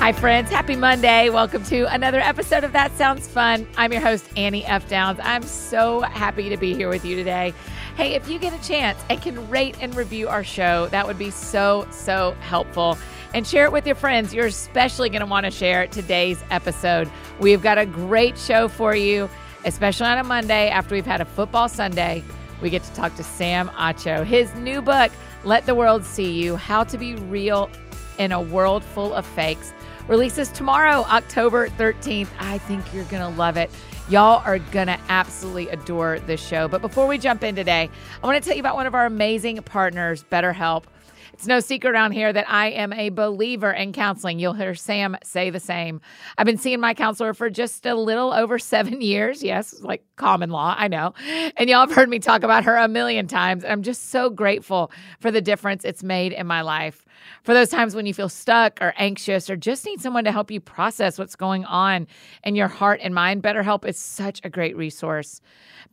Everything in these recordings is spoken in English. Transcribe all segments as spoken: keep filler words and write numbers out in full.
Hi, friends. Happy Monday. Welcome to another episode of That Sounds Fun. I'm your host, Annie F. Downs. I'm so happy to be here with you today. Hey, if you get a chance and can rate and review our show, that would be so, so helpful. And share it with your friends. You're especially going to want to share today's episode. We've got a great show for you, especially on a Monday after we've had a football Sunday. We get to talk to Sam Acho. His new book, Let the World See You, How to Be Real in a World Full of Fakes, releases tomorrow, October thirteenth. I think you're going to love it. Y'all are going to absolutely adore this show. But before we jump in today, I want to tell you about one of our amazing partners, BetterHelp. It's no secret around here that I am a believer in counseling. You'll hear Sam say the same. I've been seeing my counselor for just a little over seven years. Yes, like common law, I know. And y'all have heard me talk about her a million times. And I'm just so grateful for the difference it's made in my life. For those times when you feel stuck or anxious or just need someone to help you process what's going on in your heart and mind, BetterHelp is such a great resource.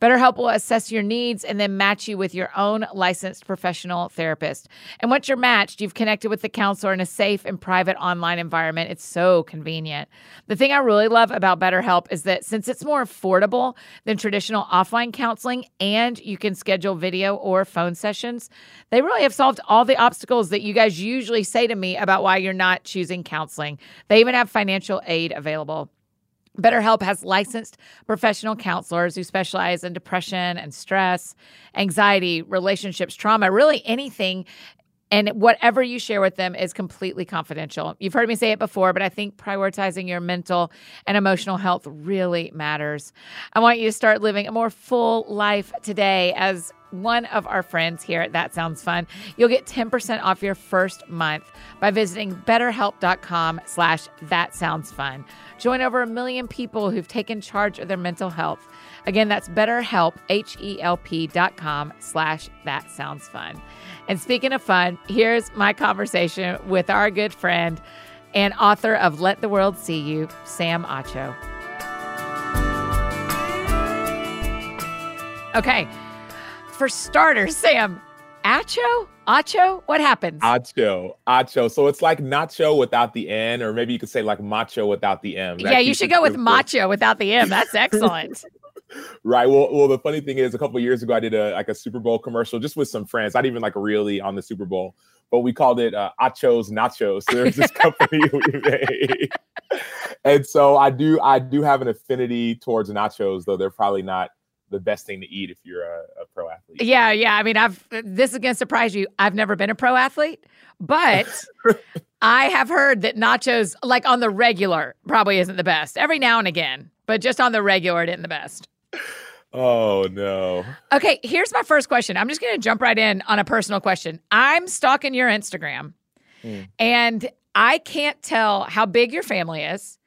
BetterHelp will assess your needs and then match you with your own licensed professional therapist. And once you're matched, you've connected with the counselor in a safe and private online environment. It's so convenient. The thing I really love about BetterHelp is that since it's more affordable than traditional offline counseling and you can schedule video or phone sessions, they really have solved all the obstacles that you guys use usually say to me about why you're not choosing counseling. They even have financial aid available. BetterHelp has licensed professional counselors who specialize in depression and stress, anxiety, relationships, trauma, really anything. And whatever you share with them is completely confidential. You've heard me say it before, but I think prioritizing your mental and emotional health really matters. I want you to start living a more full life today as one of our friends here at That Sounds Fun. You'll get ten percent off your first month by visiting betterhelp.com slash that sounds fun. Join over a million people who've taken charge of their mental health. Again, that's BetterHelp, H-E-L-P dot com slash that sounds fun. And speaking of fun, here's my conversation with our good friend and author of Let the World See You, Sam Acho. Okay. For starters, Sam, Acho? Acho? What happens? Acho. Acho. So it's like nacho without the N, or maybe you could say like macho without the M. That yeah, you should go with macho without the M. That's excellent. Right. Well, well, the funny thing is a couple of years ago, I did a like a Super Bowl commercial just with some friends. Not even like really on the Super Bowl, but we called it uh, Acho's Nachos. So there's this company we made. And so I do, I do have an affinity towards nachos, though they're probably not the best thing to eat if you're a, a pro athlete. Yeah, yeah. I mean, I've this is going to surprise you. I've never been a pro athlete, but I have heard that nachos, like on the regular, probably isn't the best. Every now and again, but just on the regular, it isn't the best. Oh, no. Okay, here's my first question. I'm just going to jump right in on a personal question. I'm stalking your Instagram, mm. and I can't tell how big your family is.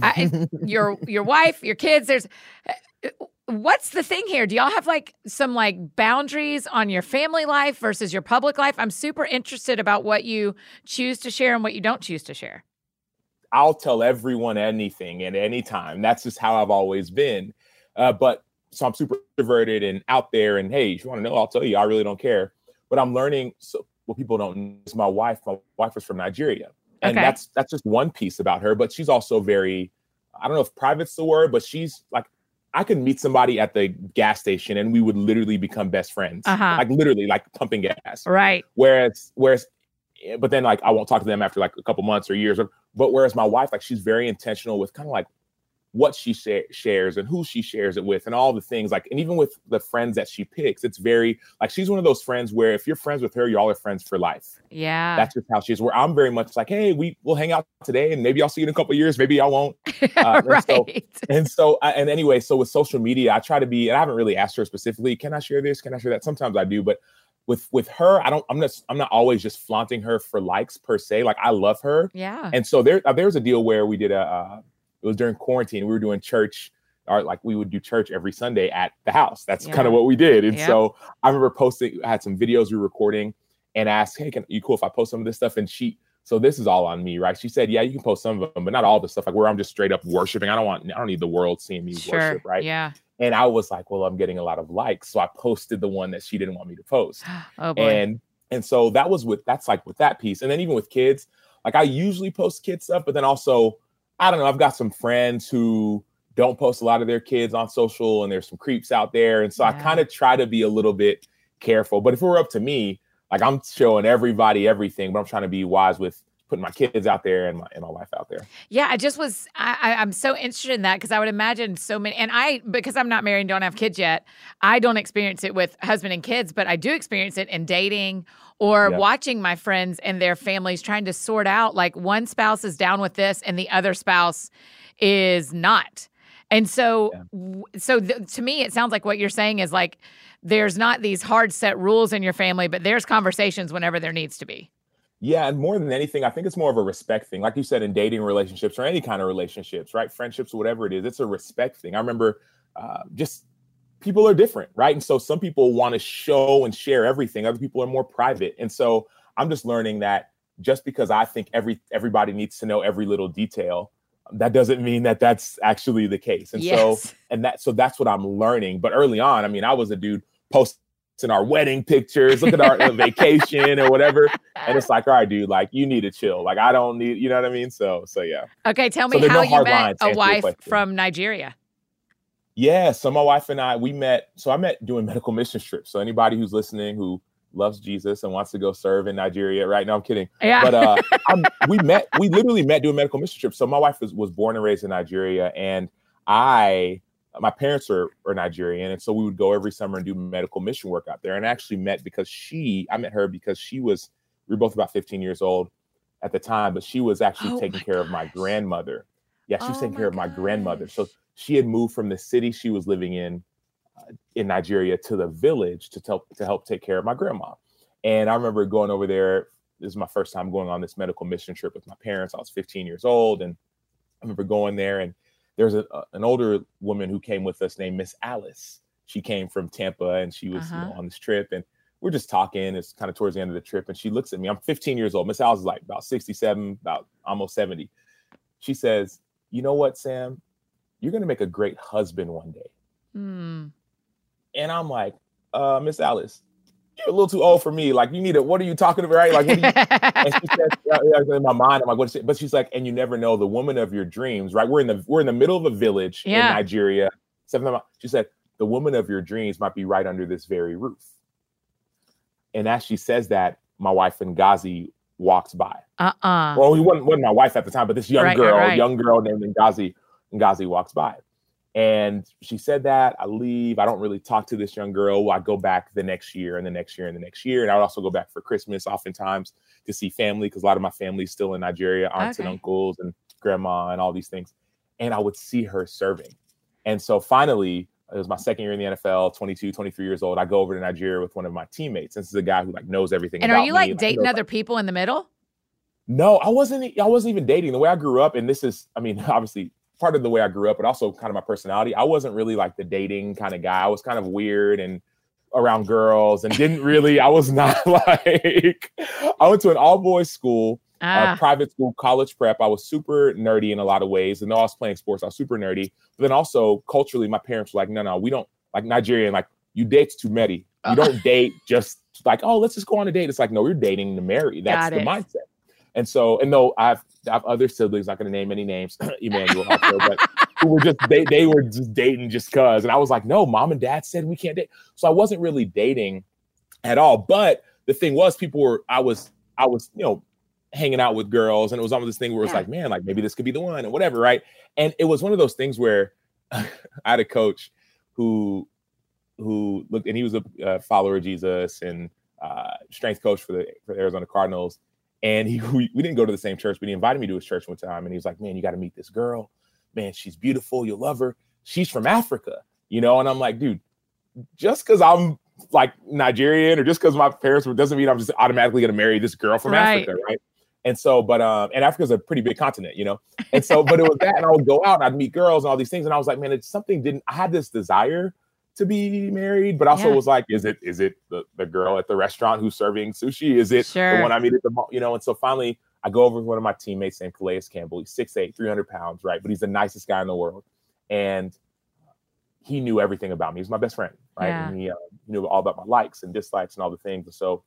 I, your your wife, your kids, there's... What's the thing here? Do y'all have like some like boundaries on your family life versus your public life? I'm super interested about what you choose to share and what you don't choose to share. I'll tell everyone anything at any time. That's just how I've always been. Uh, but so I'm super introverted and out there and hey, if you want to know, I'll tell you, I really don't care. But I'm learning. So what people don't know is my wife, my wife is from Nigeria. And okay. that's, that's just one piece about her, but she's also very, I don't know if private's the word, but she's like, I could meet somebody at the gas station and we would literally become best friends. Uh-huh. Like literally like pumping gas. Right. Whereas, whereas, but then like, I won't talk to them after like a couple months or years. Or, but whereas my wife, like she's very intentional with kind of like what she sh- shares and who she shares it with and all the things like, and even with the friends that she picks, it's very like, she's one of those friends where if you're friends with her, y'all are friends for life. Yeah. That's just how she is, where I'm very much like, hey, we will hang out today and maybe I'll see you in a couple of years. Maybe I won't. Uh, right. And so, and, so I, and anyway, so with social media, I try to be, and I haven't really asked her specifically, can I share this? Can I share that? Sometimes I do, but with, with her, I don't, I'm not, I'm not always just flaunting her for likes per se. Like I love her. Yeah. And so there, there's a deal where we did a, uh, it was during quarantine. We were doing church, or like we would do church every Sunday at the house. That's yeah. kind of what we did. And yeah. so I remember posting, I had some videos we were recording and asked, hey, can you cool if I post some of this stuff? And she, So this is all on me, right? She said, yeah, you can post some of them, but not all the stuff, like where I'm just straight up worshiping. I don't want, I don't need the world seeing me sure. worship, right? Yeah. And I was like, well, I'm getting a lot of likes. So I posted the one that she didn't want me to post. Oh, boy. And, and so that was with, that's like with that piece. And then even with kids, like I usually post kid stuff, but then also, I don't know, I've got some friends who don't post a lot of their kids on social and there's some creeps out there. And so yeah. I kind of try to be a little bit careful, but if it were up to me, like I'm showing everybody everything, but I'm trying to be wise with putting my kids out there and my and my wife out there. Yeah, I just was, I, I'm so interested in that because I would imagine so many, and I, because I'm not married and don't have kids yet, I don't experience it with husband and kids, but I do experience it in dating or yeah. watching my friends and their families trying to sort out like one spouse is down with this and the other spouse is not. And so, yeah. so th- to me, it sounds like what you're saying is like, there's not these hard set rules in your family, but there's conversations whenever there needs to be. Yeah. And more than anything, I think it's more of a respect thing. Like you said, in dating relationships or any kind of relationships, right? Friendships, whatever it is, it's a respect thing. I remember uh, just people are different, right? And so some people want to show and share everything. Other people are more private. And so I'm just learning that just because I think every everybody needs to know every little detail, that doesn't mean that that's actually the case. And yes. so, and that, so that's what I'm learning. But early on, I mean, I was a dude posting our wedding pictures, look at our vacation or whatever. And it's like, all right, dude, like you need to chill. Like, I don't need, you know what I mean? So, so yeah. Okay. Tell me so how no you met a wife from Nigeria. Yeah. So my wife and I, we met, so I met doing medical mission trips. So anybody who's listening who loves Jesus and wants to go serve in Nigeria, right? No, I'm kidding. Yeah. But uh, I'm, we met, we literally met doing medical mission trips. So my wife was, was born and raised in Nigeria, and I, my parents are, are Nigerian. And so we would go every summer and do medical mission work out there. And I actually met because she, I met her because she was, we were both about fifteen years old at the time, but she was actually oh taking care gosh. of my grandmother. Yeah, she was oh taking care gosh. of my grandmother. So she had moved from the city she was living in, in Nigeria, to the village to help to help take care of my grandma. And I remember going over there. This is my first time going on this medical mission trip with my parents. I was fifteen years old, and I remember going there. And there's a, a, an older woman who came with us named Miss Alice. She came from Tampa, and she was uh-huh. you know, on this trip. And we're just talking. It's kind of towards the end of the trip, and she looks at me. I'm fifteen years old. Miss Alice is like about sixty-seven, about almost seventy. She says, "You know what, Sam? You're going to make a great husband one day." Hmm. And I'm like, uh, Miss Alice, you're a little too old for me. Like, you need a, what are you talking about? Right? Like, what do you, and she says, in my mind, I'm like, what is it? But she's like, and you never know, the woman of your dreams, right? We're in the, we're in the middle of a village yeah. in Nigeria. She said, the woman of your dreams might be right under this very roof. And as she says that, my wife Ngozi walks by. Uh-uh. Well, he wasn't, wasn't my wife at the time, but this young right, girl, right. young girl named Ngozi, Ngozi walks by. And she said that, I leave. I don't really talk to this young girl. Well, I go back the next year and the next year and the next year. And I would also go back for Christmas oftentimes to see family, because a lot of my family's still in Nigeria, aunts okay. and uncles and grandma and all these things. And I would see her serving. And so finally, it was my second year in the N F L, twenty-two, twenty-three years old. I go over to Nigeria with one of my teammates. This is a guy who like knows everything about me. And are you like dating other people in the middle? No, I wasn't. I wasn't even dating. The way I grew up, and this is, I mean, obviously, part of the way I grew up, but also kind of my personality. I wasn't really like the dating kind of guy. I was kind of weird and around girls and didn't really, I was not like, I went to an all boys school, ah. uh, private school, college prep. I was super nerdy in a lot of ways. And though I was playing sports, I was super nerdy. But then also culturally, my parents were like, no, no, we don't like Nigerian. Like, you date too many. You uh. don't date just like, oh, let's just go on a date. It's like, no, we're dating to marry. That's the mindset. And so, and though I've, I've other siblings, not going to name any names, Emmanuel, also, but who were just, they, they were just dating just cause. And I was like, no, mom and dad said we can't date. So I wasn't really dating at all. But the thing was, people were, I was, I was, you know, hanging out with girls, and it was almost this thing where it was yeah. like, man, like maybe this could be the one and whatever. Right. And it was one of those things where I had a coach who, who looked, and he was a uh, follower of Jesus and uh, strength coach for the, for the Arizona Cardinals. And he, we, we didn't go to the same church, but he invited me to his church one time. And he was like, man, you got to meet this girl. Man, she's beautiful. You'll love her. She's from Africa, you know? And I'm like, dude, just because I'm like Nigerian or just because my parents were, doesn't mean I'm just automatically going to marry this girl from right. Africa, right? And so, but, um, and Africa's a pretty big continent, you know? And so, but it was that, and I would go out and I'd meet girls and all these things. And I was like, man, it's something didn't, I had this desire to be married, but also yeah. was like, is it is it the, the girl at the restaurant who's serving sushi? Is it sure. the one I meet at the mall? You know, and so finally I go over with one of my teammates named Calais Campbell. He's six foot eight, three hundred pounds, right? But he's the nicest guy in the world. And he knew everything about me. He was my best friend, right? Yeah. And he uh, knew all about my likes and dislikes and all the things. And so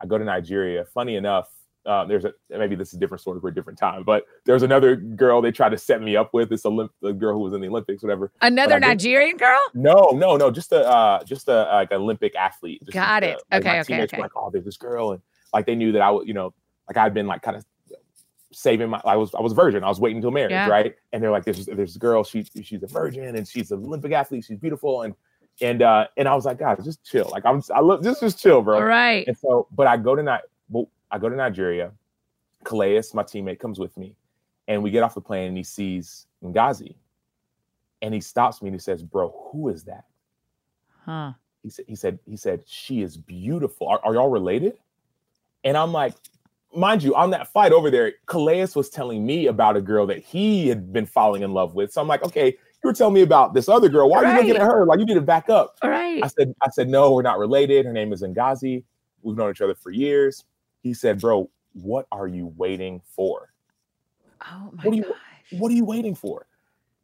I go to Nigeria. Funny enough, uh, there's a, maybe this is a different story for a different time, but there was another girl they tried to set me up with. This Olymp- the girl who was in the Olympics, whatever. Another Nigerian girl? No, no, no. Just a, uh, just a like Olympic athlete. Just Got like, it. Uh, like okay, okay, okay. Were like, oh, there's this girl. And like, they knew that I would, you know, like I'd been like kind of saving my, I was, I was a virgin. I was waiting until marriage. Yeah. Right. And they're like, there's, there's this girl, she, she's a virgin and she's an Olympic athlete. She's beautiful. And, and, uh, and I was like, guys, just chill. Like I'm, I love, just, just chill, bro. All right. And so, but I go to Ni- well, I go to Nigeria, Calais, my teammate, comes with me, and we get off the plane and he sees Ngozi, and he stops me and he says, bro, who is that? Huh? He said, he said, he said, she is beautiful. Are, are y'all related? And I'm like, mind you, on that flight over there, Calais was telling me about a girl that he had been falling in love with. So I'm like, okay, you were telling me about this other girl. Why are right. you looking at her? Like, you need to back up. All right. I said, I said, no, we're not related. Her name is Ngozi. We've known each other for years. He said, bro, what are you waiting for? Oh, my what are you, gosh. What are you waiting for?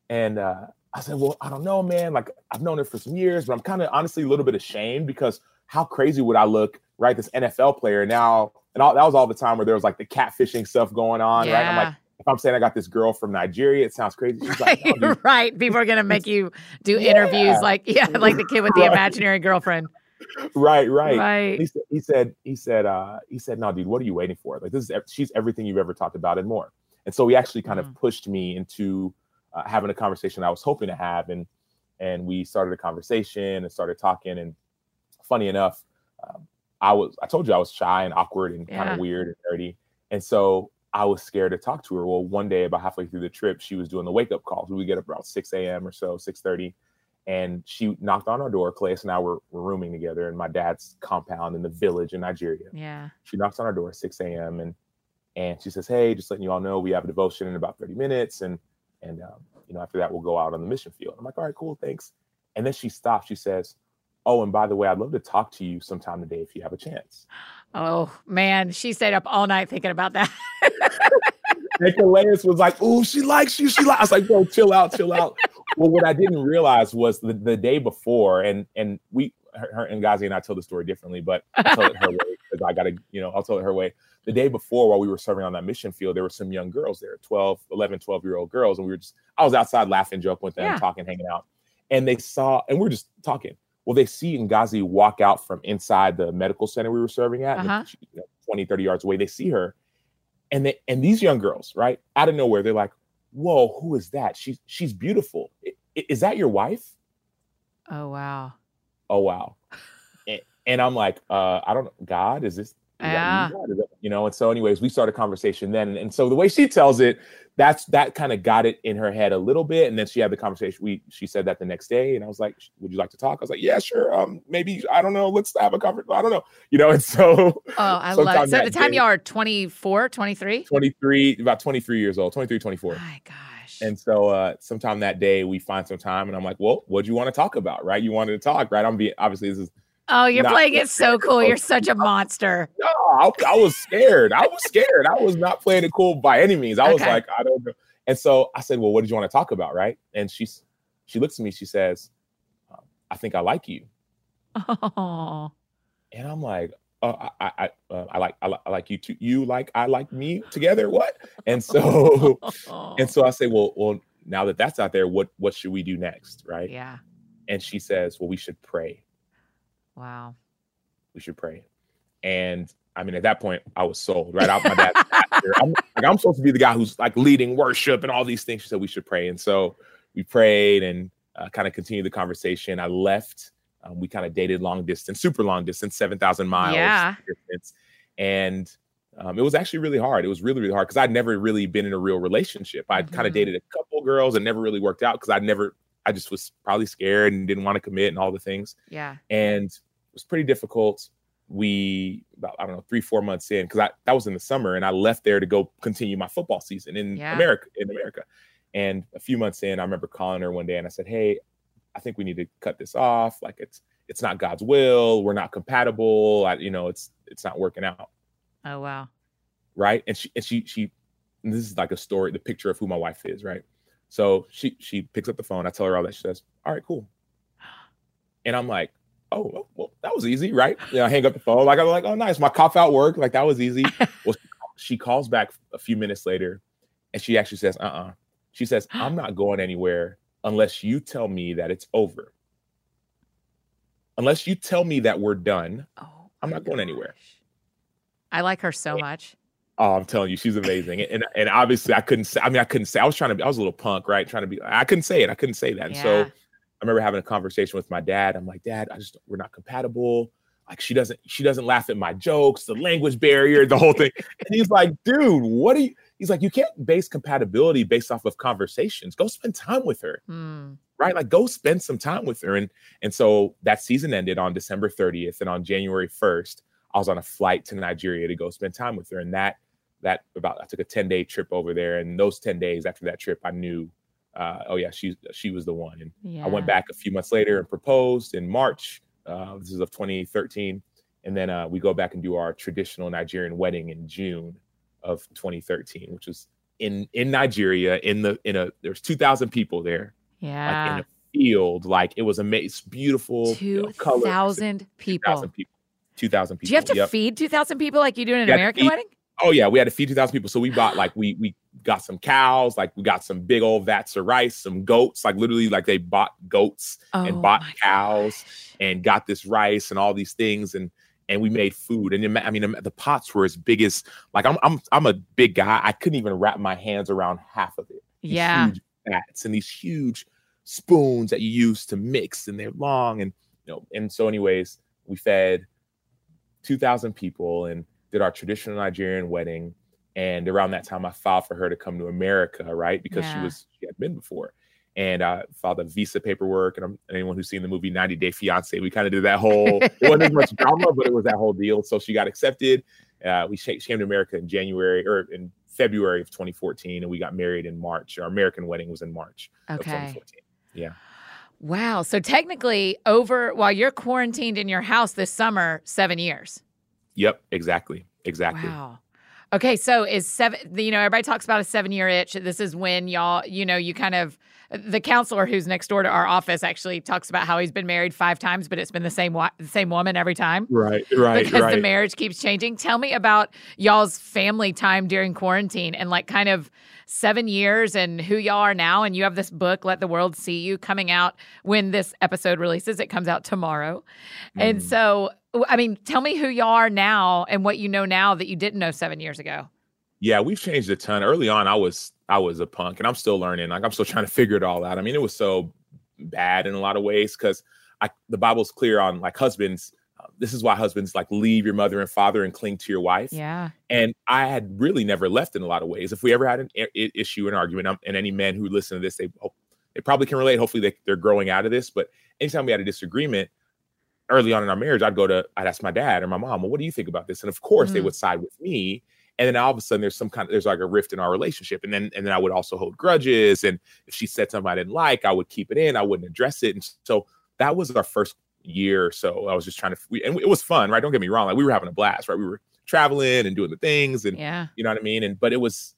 And uh, I said, well, I don't know, man. Like, I've known her for some years, but I'm kind of honestly a little bit ashamed because how crazy would I look, right? This N F L player now. And all, that was all the time where there was like the catfishing stuff going on, yeah. right? I'm like, if I'm saying I got this girl from Nigeria, it sounds crazy. She's right, like, no, right. People are going to make you do yeah. interviews like, yeah, like the kid with the right. imaginary girlfriend. Right, right. right. He, he said, he said, uh, he said, no, dude, what are you waiting for? Like, this is, she's everything you've ever talked about and more. And so he actually kind mm. of pushed me into uh, having a conversation I was hoping to have. And, and we started a conversation and started talking. And funny enough, um, I was, I told you I was shy and awkward and yeah. kind of weird and nerdy. And so I was scared to talk to her. Well, one day about halfway through the trip, she was doing the wake up calls. We would get up around six a.m. or so, six thirty. And she knocked on our door. Calais and I were, were rooming together in my dad's compound in the village in Nigeria. Yeah. She knocks on our door at six a.m. And, and she says, hey, just letting you all know, we have a devotion in about thirty minutes. And, and um, you know, after that, we'll go out on the mission field. I'm like, all right, cool, thanks. And then she stops. She says, oh, and by the way, I'd love to talk to you sometime today if you have a chance. Oh, man. She stayed up all night thinking about that. And Calais was like, oh, she likes you. She likes. I was like, bro, chill out, chill out. Well, what I didn't realize was the, the day before, and and we, her, her and Ngazi and I tell the story differently, but I'll tell it her way because I got to, you know, I'll tell it her way. The day before, while we were serving on that mission field, there were some young girls there, twelve, eleven, twelve-year-old girls. And we were just, I was outside laughing, joking with them, yeah. talking, hanging out. And they saw, and we were just talking. Well, they see Ngozi walk out from inside the medical center we were serving at, uh-huh. she, you know, twenty, thirty yards away. They see her. And they, and these young girls, right, out of nowhere, they're like, whoa, who is that? She's she's beautiful. I, is that your wife? Oh, wow. Oh, wow. and, and I'm like, uh, I don't know. God, is this? Is yeah. You, is that, you know, and so anyways, we started a conversation then. And, and so the way she tells it, that's that kind of got it in her head a little bit. And then she had the conversation. We she said that the next day. And I was like, would you like to talk? I was like, yeah, sure. Um, maybe, I don't know. Let's have a conversation. I don't know. You know, and so. Oh, I love it. So the time day, you are twenty-four, twenty-three? twenty-three, about twenty-three years old, twenty-three, twenty-four. My gosh. And so uh, sometime that day we find some time and I'm like, well, what do you want to talk about? Right. You wanted to talk, right? I'm being, obviously this is. Oh, you're not playing it so cool. You're such a monster. No, I, I was scared. I was scared. I was not playing it cool by any means. I okay. was like, I don't know. And so I said, well, what did you want to talk about, right? And she, she looks at me. She says, I think I like you. Oh. And I'm like, oh, I, I, uh, I like, I like, I like you too. You like, I like me together. What? And so, and so I say, well, well, now that that's out there, what, what should we do next, right? Yeah. And she says, well, we should pray. Wow. We should pray. And I mean, at that point, I was sold, right? I, my dad, I'm, like, I'm supposed to be the guy who's like leading worship and all these things. She said we should pray. And so we prayed and uh, kind of continued the conversation. I left. Um, we kind of dated long distance, super long distance, seven thousand miles. Yeah. Distance. And um, it was actually really hard. It was really, really hard because I'd never really been in a real relationship. I'd mm-hmm. kind of dated a couple girls and never really worked out because I'd never, I just was probably scared and didn't want to commit and all the things. Yeah. And it was pretty difficult. We, about, I don't know, three, four months in, because I that was in the summer, and I left there to go continue my football season in yeah. America. In America, and a few months in, I remember calling her one day, and I said, "Hey, I think we need to cut this off. Like it's it's not God's will. We're not compatible. I, you know, it's it's not working out." Oh wow. right? And she, and she, she, and this is like a story, the picture of who my wife is, right? So she, she picks up the phone. I tell her all that. She says, all right, cool. And I'm like, oh, well, that was easy, right? You know, I hang up the phone. Like, I'm like, oh, nice. My cop out worked. Like, that was easy. Well, she calls back a few minutes later, and she actually says, uh-uh. She says, I'm not going anywhere unless you tell me that it's over. Unless you tell me that we're done, oh, I'm not going gosh. anywhere. I like her so and, much. Oh, I'm telling you, she's amazing. and and obviously, I couldn't say, I mean, I couldn't say, I was trying to be, I was a little punk, right? Trying to be, I couldn't say it. I couldn't say that. Yeah. And so I remember having a conversation with my dad. I'm like, Dad, I just, we're not compatible. Like, she doesn't, she doesn't laugh at my jokes, the language barrier, the whole thing. And he's like, dude, what are you, he's like, you can't base compatibility based off of conversations. Go spend time with her, mm. right? Like, go spend some time with her. And, and so that season ended on December thirtieth. And on January first, I was on a flight to Nigeria to go spend time with her. And that, that about, I took a ten day trip over there. And those ten days after that trip, I knew, uh, oh yeah, she, she was the one. And yeah. I went back a few months later and proposed in March. Uh, this is of twenty thirteen. And then uh, we go back and do our traditional Nigerian wedding in June of twenty thirteen, which was in, in Nigeria, in the, in a, there's two thousand people there. Yeah. Like, in a field, like, it was amazing. It's beautiful. two thousand people. two thousand people. two thousand people. Do you have to yep. feed two thousand people like you do in an American feed, wedding? Oh yeah. We had to feed two thousand people. So we bought like, we, we got some cows, like we got some big old vats of rice, some goats, like literally like they bought goats oh, and bought cows gosh. and got this rice and all these things. And, and we made food. And I mean, the pots were as big as, like, I'm, I'm, I'm a big guy. I couldn't even wrap my hands around half of it. These yeah. huge vats and these huge spoons that you use to mix, and they're long. And, you know, and so anyways, we fed two thousand people and did our traditional Nigerian wedding. And around that time, I filed for her to come to America, right? Because yeah. she was, she had been before. And I filed the visa paperwork. And I'm, anyone who's seen the movie ninety day fiance, we kind of did that whole, it wasn't as much drama, but it was that whole deal. So she got accepted. Uh, we she came to America in January or in February of twenty fourteen. And we got married in March. Our American wedding was in March okay. of twenty fourteen. Yeah. Wow. So technically, over while you're quarantined in your house this summer, seven years. Yep, exactly. Exactly. Wow. Okay. So is seven, you know, everybody talks about a seven year itch. This is when y'all, you know, you kind of, the counselor who's next door to our office actually talks about how he's been married five times, but it's been the same wa- the same woman every time. Right, right, because right. the marriage keeps changing. Tell me about y'all's family time during quarantine and like kind of seven years and who y'all are now. And you have this book, Let the World See You, coming out when this episode releases. It comes out tomorrow. Mm. And so, I mean, tell me who y'all are now and what you know now that you didn't know seven years ago. Yeah, we've changed a ton. Early on, I was I was a punk, and I'm still learning. Like, I'm still trying to figure it all out. I mean, it was so bad in a lot of ways because I, the Bible's clear on, like, husbands. Uh, this is why husbands, like, leave your mother and father and cling to your wife. Yeah. And I had really never left in a lot of ways. If we ever had an I- issue, an argument, I'm, and any men who listen to this, they they probably can relate. Hopefully, they, they're growing out of this. But anytime we had a disagreement early on in our marriage, I'd go to, I'd ask my dad or my mom, well, what do you think about this? And of course, mm-hmm. they would side with me. And then all of a sudden there's some kind of, there's like a rift in our relationship. And then, and then I would also hold grudges. And if she said something I didn't like, I would keep it in. I wouldn't address it. And so that was our first year or so. I was just trying to, we, and it was fun, right? Don't get me wrong. Like, we were having a blast, right? We were traveling and doing the things and yeah. you know what I mean? And, but it was,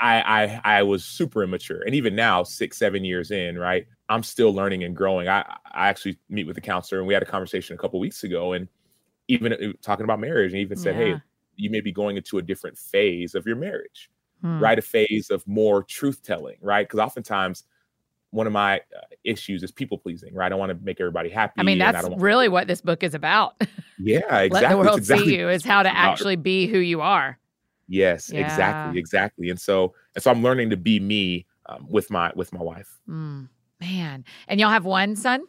I, I, I was super immature. And even now, six, seven years in, right? I'm still learning and growing. I, I actually meet with the counselor, and we had a conversation a couple of weeks ago, and even talking about marriage, and even said, yeah. hey, you may be going into a different phase of your marriage, hmm. right? A phase of more truth telling, right? Because oftentimes one of my uh, issues is people pleasing, right? I want to make everybody happy. I mean, that's I don't really what this book is about. Yeah, exactly. Let the world exactly see you is how to actually be who you are. Yes, yeah. exactly, exactly. And so, and so I'm learning to be me um, with my with my wife. Mm, man, and y'all have one son?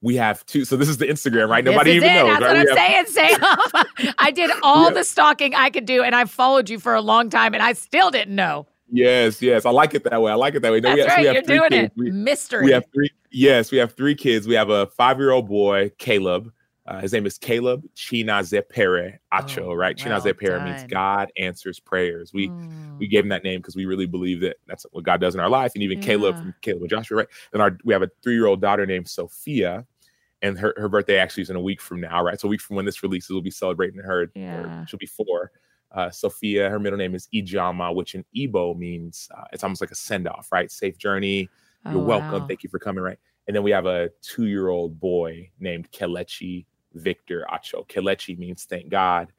We have two. So this is the Instagram, right? Nobody even it. knows. That's right? what I'm have... saying, Sam. I did all yeah. the stalking I could do, and I followed you for a long time, and I still didn't know. Yes, yes, I like it that way. I like it that way. No, That's we have, right. So we have You're three doing kids. it. We, Mystery. We have three. Yes, we have three kids. We have a five-year-old boy, Caleb. Uh, his name is Caleb Chinazepere Acho, oh, right? Well Chinazepere done. means God answers prayers. We mm. we gave him that name because we really believe that that's what God does in our life. And even yeah. Caleb from Caleb and Joshua, right? And our we have a three-year-old daughter named Sophia, and her, her birthday actually is in a week from now, right? So a week from when this releases, we'll be celebrating her. Yeah. She'll be four. uh, Sophia. Her middle name is Ijama, which in Igbo means uh, it's almost like a send-off, right? Safe journey. You're oh, welcome. Wow. Thank you for coming, right? And then we have a two-year-old boy named Kelechi Victor Acho. Kelechi means thank God,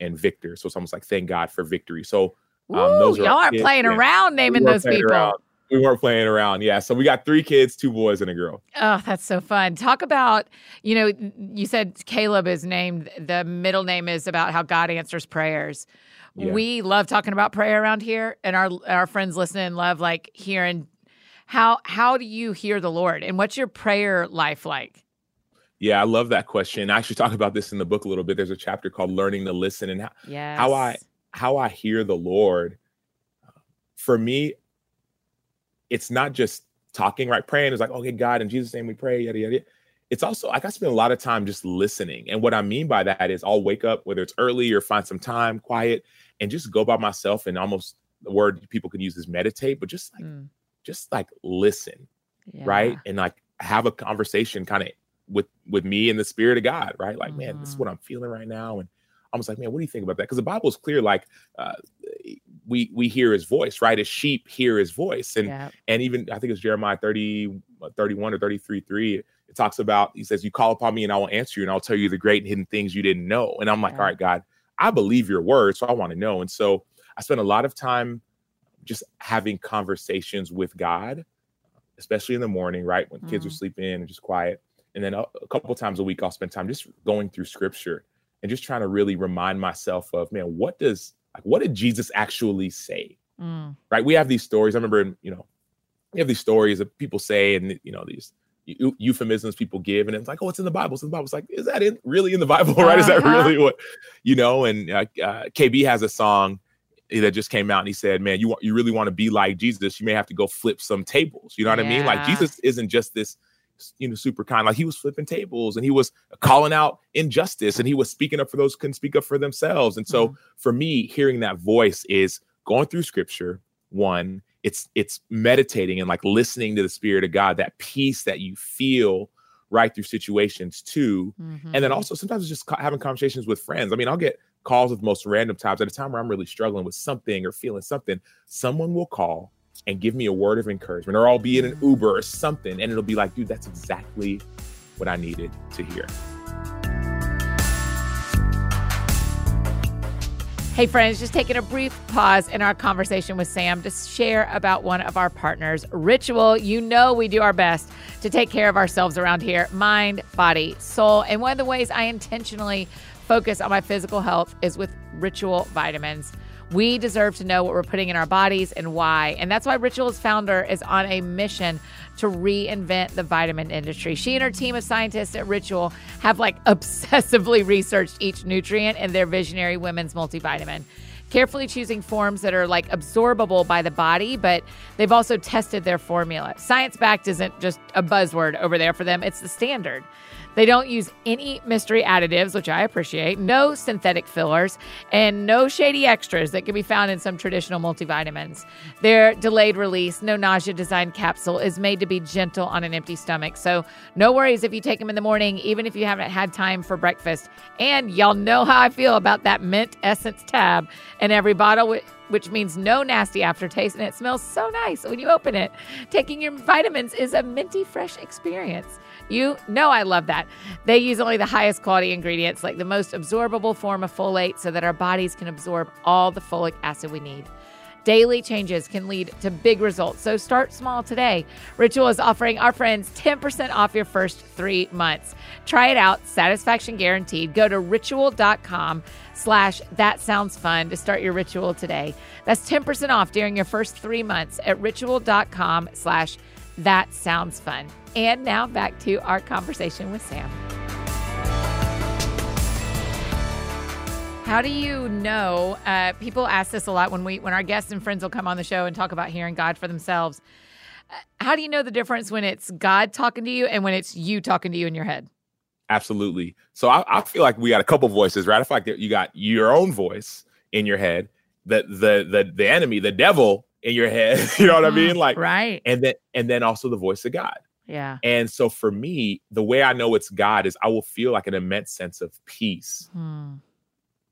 and Victor. So it's almost like thank God for victory. So um, Ooh, those are y'all aren't playing and around naming we those people. Around. We weren't playing around. Yeah. So we got three kids, two boys and a girl. Oh, that's so fun. Talk about, you know, you said Caleb is named. The middle name is about how God answers prayers. Yeah. We love talking about prayer around here, and our our friends listening love like hearing how how do you hear the Lord, and what's your prayer life like? Yeah, I love that question. I actually talk about this in the book a little bit. There's a chapter called Learning to Listen, and how, yes. how I how I hear the Lord. For me, it's not just talking, right? Praying is like, okay, God, in Jesus' name we pray, yada, yada, yada. It's also like I spend a lot of time just listening. And what I mean by that is I'll wake up, whether it's early or find some time, quiet, and just go by myself, and almost the word people can use is meditate, but just like, mm. just like listen, yeah. right? And like have a conversation kind of with, with me and the Spirit of God, right? Like, mm. man, this is what I'm feeling right now. And I was like, man, what do you think about that? Because the Bible is clear, like uh, we we hear his voice, right? As sheep hear his voice. And yep. and even, I think it's Jeremiah thirty, thirty-one or thirty-three, three, it talks about, he says, you call upon me and I will answer you and I'll tell you the great and hidden things you didn't know. And I'm like, yep. all right, God, I believe your word, so I want to know. And so I spent a lot of time just having conversations with God, especially in the morning, right? When mm-hmm. kids are sleeping and just quiet. And then a, a couple of times a week, I'll spend time just going through scripture and just trying to really remind myself of, man, what does, like, what did Jesus actually say? Mm. Right? We have these stories. I remember, you know, we have these stories that people say, and, you know, these eu- euphemisms people give, and it's like, oh, it's in the Bible. It's in the Bible. It's like, is that in, really in the Bible? Right? Uh-huh. Is that really what, you know? And uh, uh, K B has a song that just came out, and he said, man, you you really want to be like Jesus, you may have to go flip some tables. You know what yeah. I mean? Like, Jesus isn't just this, you know, super kind. Like, he was flipping tables, and he was calling out injustice, and he was speaking up for those who couldn't speak up for themselves. And so mm-hmm. for me, hearing that voice is going through scripture. One, it's, it's meditating and like listening to the Spirit of God, that peace that you feel right through situations. Two, mm-hmm. and then also sometimes it's just co- having conversations with friends. I mean, I'll get calls with most random times at a time where I'm really struggling with something or feeling something. Someone will call and give me a word of encouragement, or I'll be in an Uber or something, and it'll be like, dude, that's exactly what I needed to hear. Hey friends, just taking a brief pause in our conversation with Sam to share about one of our partners, Ritual. You know we do our best to take care of ourselves around here, mind, body, soul. And one of the ways I intentionally focus on my physical health is with Ritual vitamins. We deserve to know what we're putting in our bodies and why. And that's why Ritual's founder is on a mission to reinvent the vitamin industry. She and her team of scientists at Ritual have like obsessively researched each nutrient in their visionary women's multivitamin, carefully choosing forms that are like absorbable by the body, but they've also tested their formula. Science-backed isn't just a buzzword over there for them. It's the standard. They don't use any mystery additives, which I appreciate, no synthetic fillers, and no shady extras that can be found in some traditional multivitamins. Their delayed release, no nausea designed capsule is made to be gentle on an empty stomach. So no worries if you take them in the morning, even if you haven't had time for breakfast. And y'all know how I feel about that mint essence tab in every bottle, which means no nasty aftertaste, and it smells so nice when you open it. Taking your vitamins is a minty fresh experience. You know I love that. They use only the highest quality ingredients, like the most absorbable form of folate, so that our bodies can absorb all the folic acid we need. Daily changes can lead to big results, so start small today. Ritual is offering our friends ten percent off your first three months. Try it out, satisfaction guaranteed. Go to ritual.com slash that sounds fun to start your Ritual today. That's ten percent off during your first three months at ritual.com slash that sounds fun. And now back to our conversation with Sam. How do you know, uh, people ask this a lot when we, when our guests and friends will come on the show and talk about hearing God for themselves. Uh, how do you know the difference when it's God talking to you and when it's you talking to you in your head? Absolutely. So I, I feel like we got a couple voices, right? I feel like you got your own voice in your head, the the the the enemy, the devil in your head. You know what I mean? Like, right. And then and then also the voice of God. Yeah. And so for me, the way I know it's God is I will feel like an immense sense of peace. Hmm.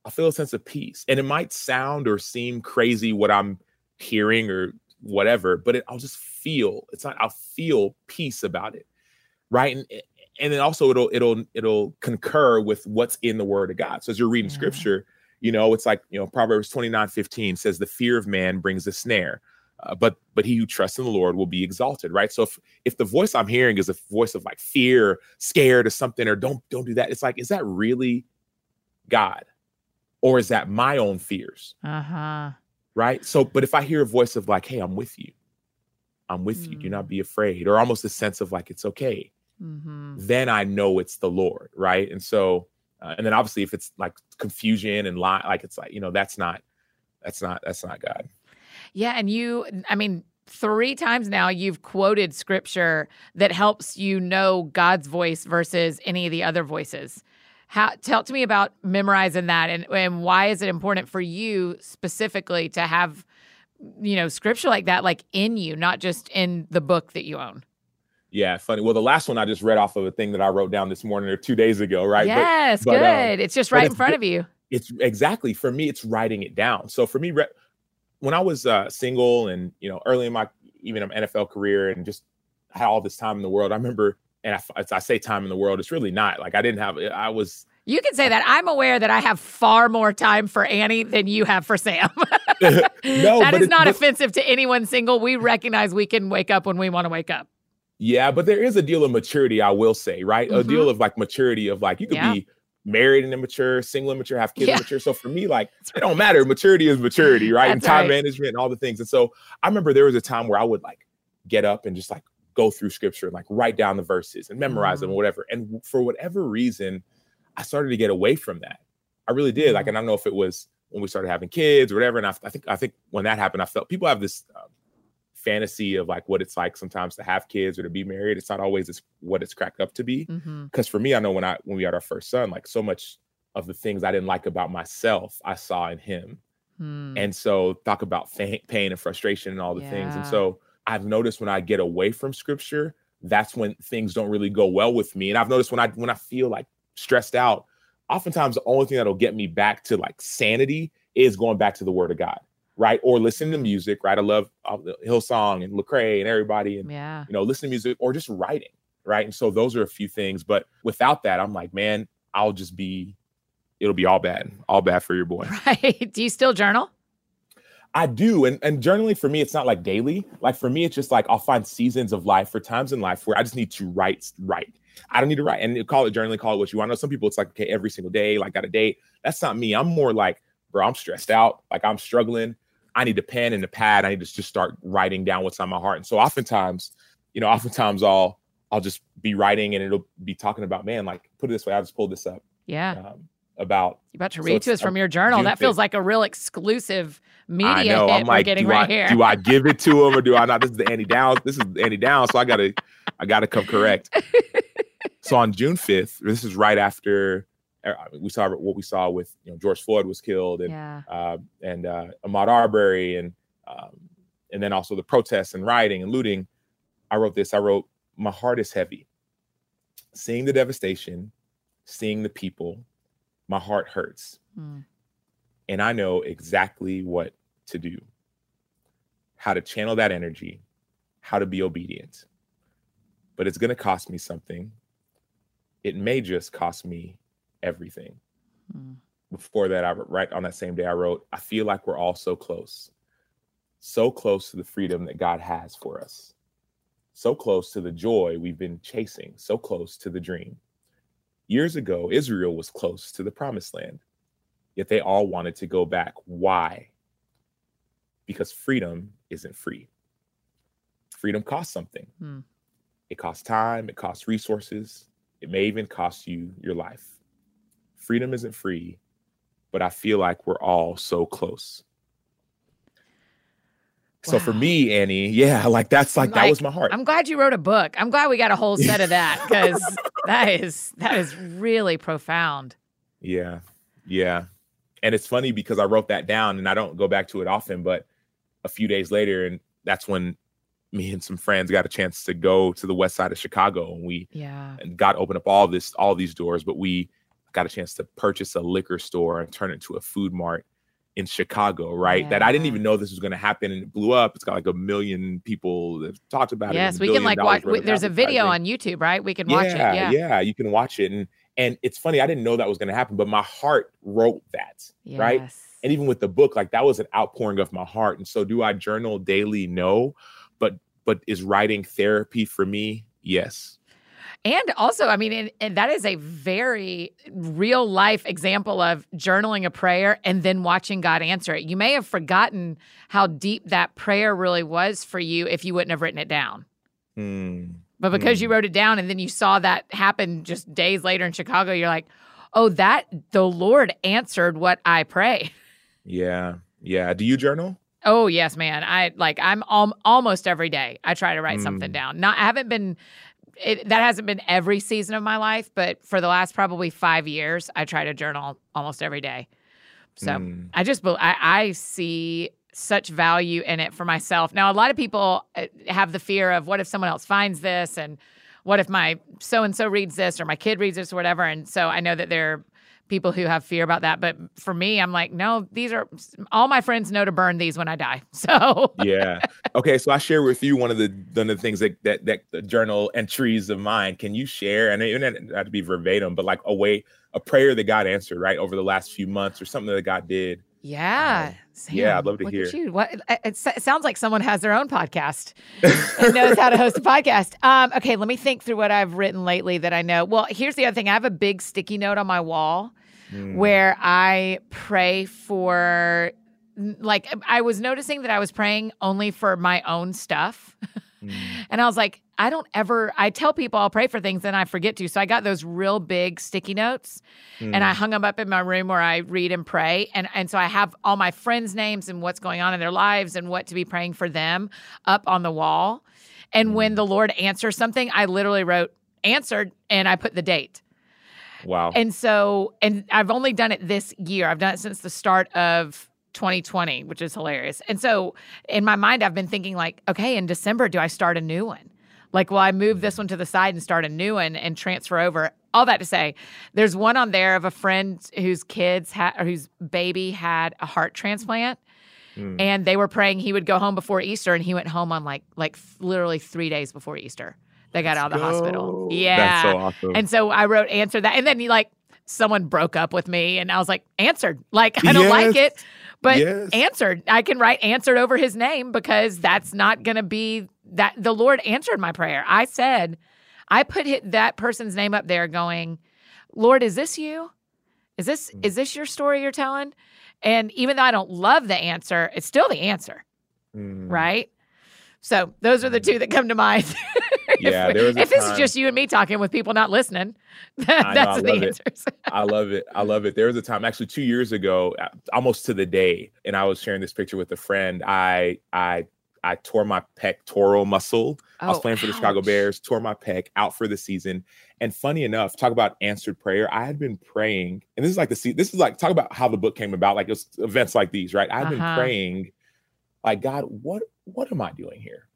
I feel a sense of peace. And it might sound or seem crazy what I'm hearing or whatever, but it, I'll just feel, it's not, I'll feel peace about it. Right. And, and then also it'll, it'll, it'll concur with what's in the word of God. So as you're reading yeah. scripture, you know, it's like, you know, Proverbs twenty-nine fifteen says the fear of man brings a snare, uh, but, but he who trusts in the Lord will be exalted. Right. So if, if the voice I'm hearing is a voice of like fear, scared or something, or don't, don't do that. It's like, is that really God? Or is that my own fears? Uh-huh. Right. So, but if I hear a voice of like, hey, I'm with you, I'm with mm. you, do not be afraid, or almost a sense of like, it's okay. Mm-hmm. Then I know it's the Lord. Right. And so, uh, and then obviously if it's like confusion and lie, like, it's like, you know, that's not, that's not, that's not God. Yeah. And you, I mean, three times now you've quoted scripture that helps you know God's voice versus any of the other voices. How, tell to me about memorizing that, and, and why is it important for you specifically to have, you know, scripture like that, like in you, not just in the book that you own? Yeah, funny. Well, the last one I just read off of a thing that I wrote down this morning or two days ago, right? Yes, but, but, good. Um, it's just right in front of you. It's exactly, for me, it's writing it down. So for me, re- when I was uh, single and, you know, early in my, even in my N F L career and just had all this time in the world, I remember. And I, I say time in the world, it's really not. Like I didn't have, I was. You can say that. I'm aware that I have far more time for Annie than you have for Sam. no, That is it, not but, offensive to anyone single. We recognize we can wake up when we want to wake up. Yeah, but there is a deal of maturity, I will say, right? Mm-hmm. A deal of like maturity of like, you could yeah. be married and immature, single and immature, have kids yeah. and immature. So for me, like, it don't matter. Maturity is maturity, right? That's and time right. management and all the things. And so I remember there was a time where I would like get up and just like, go through scripture and like write down the verses and memorize mm-hmm. them or whatever. And for whatever reason, I started to get away from that. I really did. Mm-hmm. Like, and I don't know if it was when we started having kids or whatever. And I, I think, I think when that happened, I felt people have this um, fantasy of like what it's like sometimes to have kids or to be married. It's not always it's what it's cracked up to be. Mm-hmm. Cause for me, I know when I, when we had our first son, like so much of the things I didn't like about myself, I saw in him. Mm. And so talk about fa- pain and frustration and all the yeah. things. And so I've noticed when I get away from scripture, that's when things don't really go well with me. And I've noticed when I when I feel like stressed out, oftentimes the only thing that'll get me back to like sanity is going back to the word of God, right? Or listening to music, right? I love uh, Hillsong and Lecrae and everybody and, yeah. you know, listening to music or just writing, right? And so those are a few things. But without that, I'm like, man, I'll just be, it'll be all bad, all bad for your boy. Right. Do you still journal? I do. And, and journaling for me, it's not like daily. Like for me, it's just like I'll find seasons of life or times in life where I just need to write, write. I don't need to write. And call it journaling, call it what you want. I know some people, it's like, okay, every single day, like got a date. That's not me. I'm more like, bro, I'm stressed out. Like I'm struggling. I need a pen and a pad. I need to just start writing down what's on my heart. And so oftentimes, you know, oftentimes I'll, I'll just be writing and it'll be talking about, man, like put it this way. I just pulled this up. Yeah. Um, about you're about to read so to us from your journal. That feels like a real exclusive media hit I'm like, we're getting do right I, here. Do I give it to him or do I not? This is the Andy Downs. This is Andy Downs. So I gotta, I gotta come correct. So on June fifth, this is right after we saw what we saw with you know George Floyd was killed and yeah. uh, and uh, Ahmaud Arbery and um, and then also the protests and rioting and looting. I wrote this. I wrote, my heart is heavy. Seeing the devastation, seeing the people. My heart hurts, mm. and I know exactly what to do, how to channel that energy, how to be obedient. But it's going to cost me something. It may just cost me everything. Mm. Before that, I right on that same day, I wrote, I feel like we're all so close, so close to the freedom that God has for us, so close to the joy we've been chasing, so close to the dream. Years ago, Israel was close to the promised land, yet they all wanted to go back. Why? Because freedom isn't free. Freedom costs something. Hmm. It costs time, it costs resources, it may even cost you your life. Freedom isn't free, but I feel like we're all so close. So wow. for me, Annie, yeah, like that's like, like that was my heart. I'm glad you wrote a book. I'm glad we got a whole set of that because that is that is really profound. Yeah, yeah, and it's funny because I wrote that down and I don't go back to it often, but a few days later, and that's when me and some friends got a chance to go to the west side of Chicago, and we yeah and God opened up all this all these doors, but we got a chance to purchase a liquor store and turn it into a food mart in Chicago, right? Yeah. That I didn't even know this was going to happen, and it blew up. It's got like a million people that talked about yes, it. Yes, we can like watch. We, there's a video on YouTube, right? We can watch yeah, it. Yeah, yeah, you can watch it, and and it's funny. I didn't know that was going to happen, but my heart wrote that, yes. right? And even with the book, like that was an outpouring of my heart. And so, do I journal daily? No, but but is writing therapy for me? Yes. And also, I mean, and, and that is a very real life example of journaling a prayer and then watching God answer it. You may have forgotten how deep that prayer really was for you if you wouldn't have written it down. Mm. But because mm. you wrote it down and then you saw that happen just days later in Chicago, you're like, oh, that the Lord answered what I pray. Yeah. Yeah. Do you journal? Oh, yes, man. I like I'm al- almost every day. I try to write mm. something down. Not I haven't been. It, that hasn't been every season of my life, but for the last probably five years, I try to journal almost every day. So mm. I just, I, I see such value in it for myself. Now, a lot of people have the fear of what if someone else finds this and what if my so-and-so reads this or my kid reads this or whatever. And so I know that there are people who have fear about that. But for me, I'm like, no, these are all my friends know to burn these when I die. So yeah. Okay. So I share with you one of the one of the things that that that the journal entries of mine. Can you share? And it doesn't have to be verbatim, but like a way a prayer that God answered, right? Over the last few months or something that God did. Yeah. Um, Sam, yeah, I'd love to look hear. At you. What, it, it sounds like someone has their own podcast and knows how to host a podcast. Um, okay, let me think through what I've written lately that I know. Well, here's the other thing. I have a big sticky note on my wall mm. where I pray for, like, I was noticing that I was praying only for my own stuff. mm. And I was like, I don't ever, I tell people I'll pray for things and I forget to. So I got those real big sticky notes mm. and I hung them up in my room where I read and pray. And, and so I have all my friends' names and what's going on in their lives and what to be praying for them up on the wall. And mm. when the Lord answers something, I literally wrote answered and I put the date. Wow. And so, and I've only done it this year. I've done it since the start of twenty twenty, which is hilarious. And so in my mind, I've been thinking like, okay, in December, do I start a new one? Like, well, I move this one to the side and start a new one and transfer over. All that to say, there's one on there of a friend whose kids had, or whose baby had a heart transplant, mm. and they were praying he would go home before Easter, and he went home on like, like literally three days before Easter. They got Let's out of the go. hospital. Yeah, that's so awesome. And so I wrote answer that, and then he like someone broke up with me, and I was like answered. Like I don't yes. like it, but yes. answered. I can write answered over his name because that's not gonna be. That the Lord answered my prayer. I said, I put hit that person's name up there going, Lord, is this you? Is this, mm. is this your story you're telling? And even though I don't love the answer, it's still the answer, mm. right? So those are the two that come to mind. if yeah, there was a if time, it's just you and me talking with people not listening, that, that's know, the answers. I love it. I love it. There was a time, actually two years ago, almost to the day, and I was sharing this picture with a friend, I I. I tore my pectoral muscle. Oh, I was playing for the ouch. Chicago Bears, tore my pec, out for the season. And funny enough, talk about answered prayer. I had been praying, and this is like the this is like talk about how the book came about, like events like these, right? I've uh-huh. been praying, like God, what what am I doing here?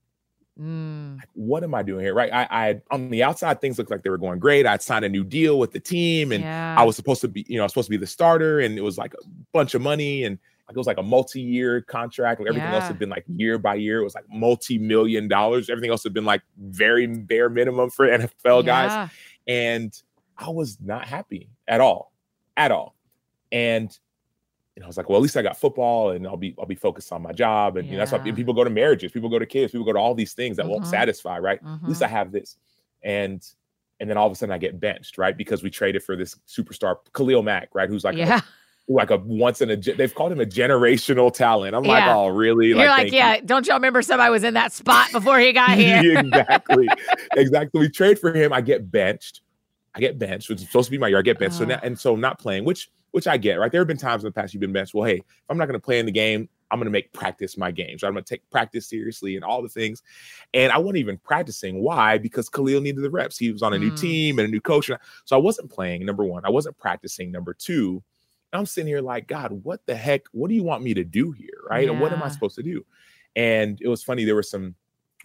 Mm. Like, what am I doing here, right? I, I on the outside things looked like they were going great. I'd signed a new deal with the team, and yeah. I was supposed to be, you know, I was supposed to be the starter, and it was like a bunch of money and. It was like a multi-year contract. Like everything yeah. else had been like year by year. It was like multi-million dollars. Everything else had been like very bare minimum for N F L yeah. guys. And I was not happy at all, at all. And you know, I was like, well, at least I got football, and I'll be I'll be focused on my job. And yeah. you know, that's why people go to marriages, people go to kids, people go to all these things that mm-hmm. won't satisfy, right? Mm-hmm. At least I have this. And and then all of a sudden I get benched, right? Because we traded for this superstar Khalil Mack, right? Who's like yeah. a, like a once in a, they've called him a generational talent. I'm yeah. like, oh, really? You're like, like yeah, you. Don't y'all remember somebody was in that spot before he got here? exactly. exactly. We trade for him. I get benched. I get benched, which is supposed to be my year. I get benched. Oh. So now, and so not playing, which, which I get, right? There have been times in the past you've been benched. Well, hey, if I'm not going to play in the game, I'm going to make practice my game. So I'm going to take practice seriously and all the things. And I wasn't even practicing. Why? Because Khalil needed the reps. He was on a mm. new team and a new coach. So I wasn't playing, number one. I wasn't practicing, number two. I'm sitting here like, God, what the heck? What do you want me to do here? Right. Yeah. And what am I supposed to do? And it was funny. There were some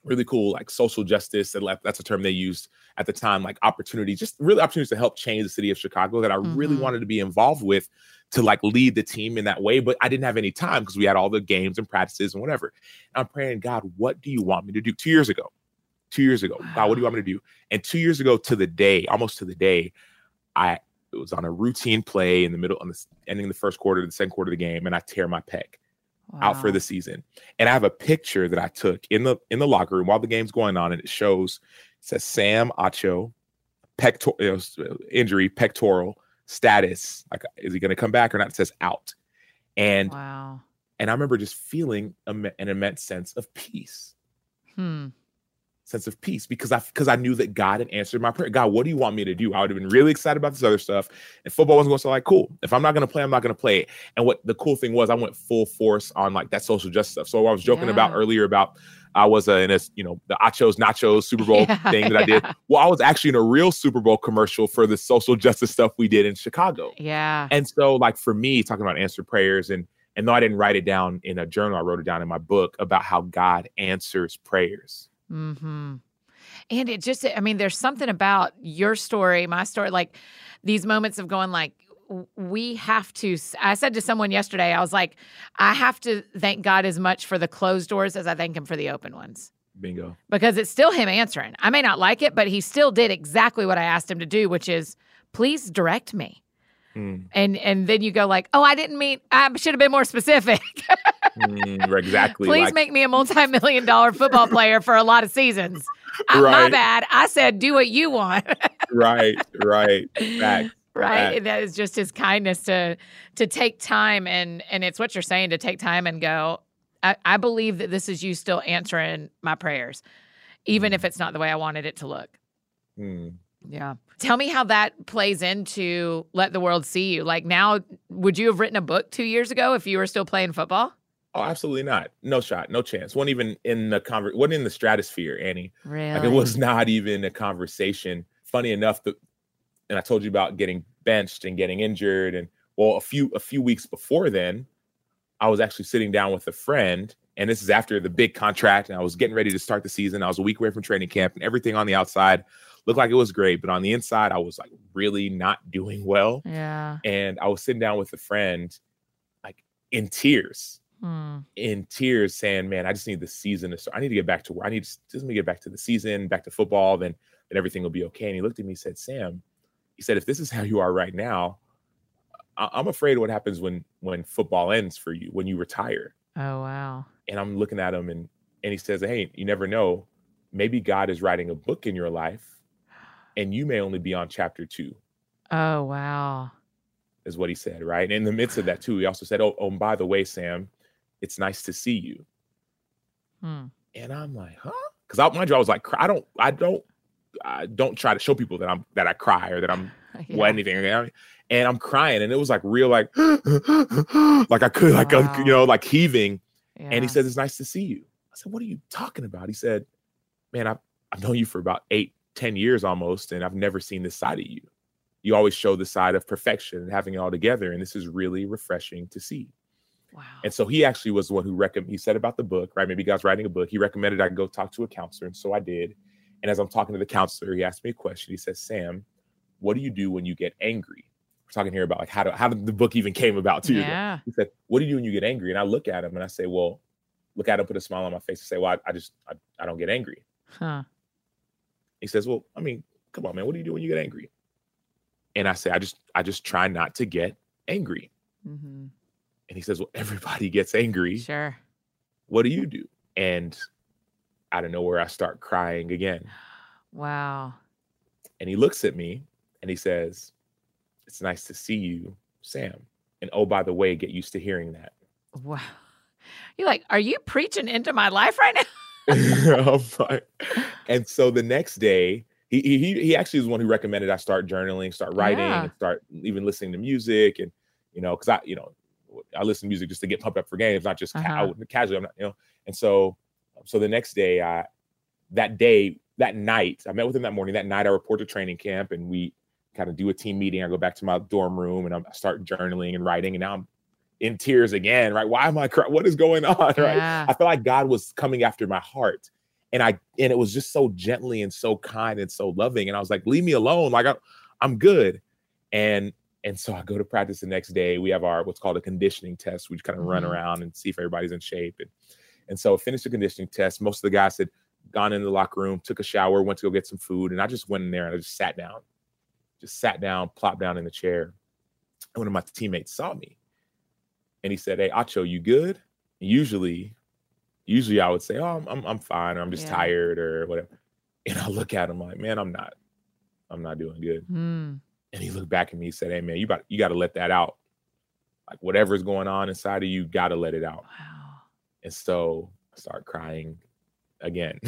really cool, like social justice, and like, that's a term they used at the time, like opportunities, just really opportunities to help change the city of Chicago that I mm-hmm. really wanted to be involved with, to like lead the team in that way. But I didn't have any time because we had all the games and practices and whatever. And I'm praying, God, what do you want me to do? Two years ago, two years ago, wow. God, what do you want me to do? And two years ago to the day, almost to the day, I it was on a routine play in the middle, on the ending the first quarter, the second quarter of the game, and I tear my pec. Wow. Out for the season. And I have a picture that I took in the in the locker room while the game's going on, and it shows, it says Sam Acho, pectoral injury, pectoral status. Like, is he going to come back or not? It says out. And wow. And I remember just feeling an immense sense of peace. Hmm. Sense of peace because I because I knew that God had answered my prayer. God, what do you want me to do? I would have been really excited about this other stuff, and football wasn't going to sound like cool. If I'm not going to play, I'm not going to play. And what the cool thing was, I went full force on like that social justice stuff. So I was joking yeah. about earlier about I was uh, in a you know the Achos Nachos Super Bowl yeah, thing that yeah. I did. Well, I was actually in a real Super Bowl commercial for the social justice stuff we did in Chicago. Yeah. And so like for me, talking about answered prayers, and and though I didn't write it down in a journal, I wrote it down in my book about how God answers prayers. Mm-hmm. And it just, I mean, there's something about your story, my story, like these moments of going like, we have to, I said to someone yesterday, I was like, I have to thank God as much for the closed doors as I thank him for the open ones. Bingo. Because it's still him answering. I may not like it, but he still did exactly what I asked him to do, which is please direct me. Mm. And and then you go like, oh, I didn't mean, I should have been more specific. Mm, exactly. Please like- make me a multi-million dollar football player for a lot of seasons. I, right. My bad. I said, do what you want. Right, right. Back, right. Back. That is just his kindness to to take time. And, and it's what you're saying, to take time and go, I, I believe that this is you still answering my prayers, even mm. if it's not the way I wanted it to look. Mm. Yeah. Tell me how that plays into Let the World See You. Like now, would you have written a book two years ago if you were still playing football? Oh, absolutely not. No shot. No chance. Wasn't even in the conver- wasn't in the stratosphere, Annie. Really? Like it was not even a conversation. Funny enough, the, and I told you about getting benched and getting injured. And well, a few a few weeks before then, I was actually sitting down with a friend. And this is after the big contract. And I was getting ready to start the season. I was a week away from training camp, and everything on the outside looked like it was great. But on the inside, I was like really not doing well. Yeah. And I was sitting down with a friend, like in tears. Mm. In tears saying, man, I just need the season to start. I need to get back to where I need to just need to get back to the season, back to football, then, then everything will be okay. And he looked at me and said, Sam, he said, if this is how you are right now, I- I'm afraid of what happens when when football ends for you, when you retire. Oh, wow. And I'm looking at him and and he says, hey, you never know. Maybe God is writing a book in your life and you may only be on chapter two. Oh, wow. Is what he said, right? And in the midst of that, too, he also said, oh, oh and by the way, Sam, it's nice to see you. Hmm. And I'm like, huh? Because I mind you, I was like, I don't, I don't, I don't try to show people that I'm that I cry or that I'm yeah. well, anything. And I'm crying, and it was like real, like, like I could, like wow. a, you know, like heaving. Yeah. And he says, it's nice to see you. I said, what are you talking about? He said, man, I've I've known you for about eight, ten years almost, and I've never seen this side of you. You always show the side of perfection and having it all together, and this is really refreshing to see. Wow. And so he actually was the one who recommended, he said about the book, right? Maybe God's writing a book. He recommended I go talk to a counselor. And so I did. And as I'm talking to the counselor, he asked me a question. He says, Sam, what do you do when you get angry? We're talking here about like how, to, how did the book even came about too. Yeah. He said, what do you do when you get angry? And I look at him and I say, well, look at him, put a smile on my face and say, well, I, I just, I, I don't get angry. Huh. He says, well, I mean, come on, man. What do you do when you get angry? And I say, I just, I just try not to get angry. Mm-hmm. And he says, well, everybody gets angry. Sure. What do you do? And out of nowhere, I start crying again. Wow. And he looks at me and he says, it's nice to see you, Sam. And oh, by the way, get used to hearing that. Wow. You're like, are you preaching into my life right now? And so the next day, he, he, he actually was the one who recommended I start journaling, start writing, yeah. and start even listening to music. And, you know, because I, you know, I listen to music just to get pumped up for games, not just ca- uh-huh. casually. I'm not, you know. And so, so the next day, I, that day, that night, I met with him that morning. That night, I report to training camp, and we kind of do a team meeting. I go back to my dorm room, and I'm, I start journaling and writing. And now I'm in tears again, right? Why am I crying? What is going on, yeah. right? I felt like God was coming after my heart, And I and it was just so gently and so kind and so loving. And I was like, leave me alone. Like, I, I'm good. And and so I go to practice the next day. We have our what's called a conditioning test. We kind of run around and see if everybody's in shape. And, and so I finished the conditioning test. Most of the guys had gone into the locker room, took a shower, went to go get some food. And I just went in there and I just sat down, just sat down, plopped down in the chair. And one of my teammates saw me. And he said, hey, Acho, you good? And usually, usually I would say, oh, I'm, I'm, I'm fine, or I'm just yeah. tired or whatever. And I look at him like, man, I'm not, I'm not doing good. Mm. And he looked back at me and said, hey, man, you about, you got to let that out. Like, whatever's going on inside of you, got to let it out. Wow. And so I started crying again.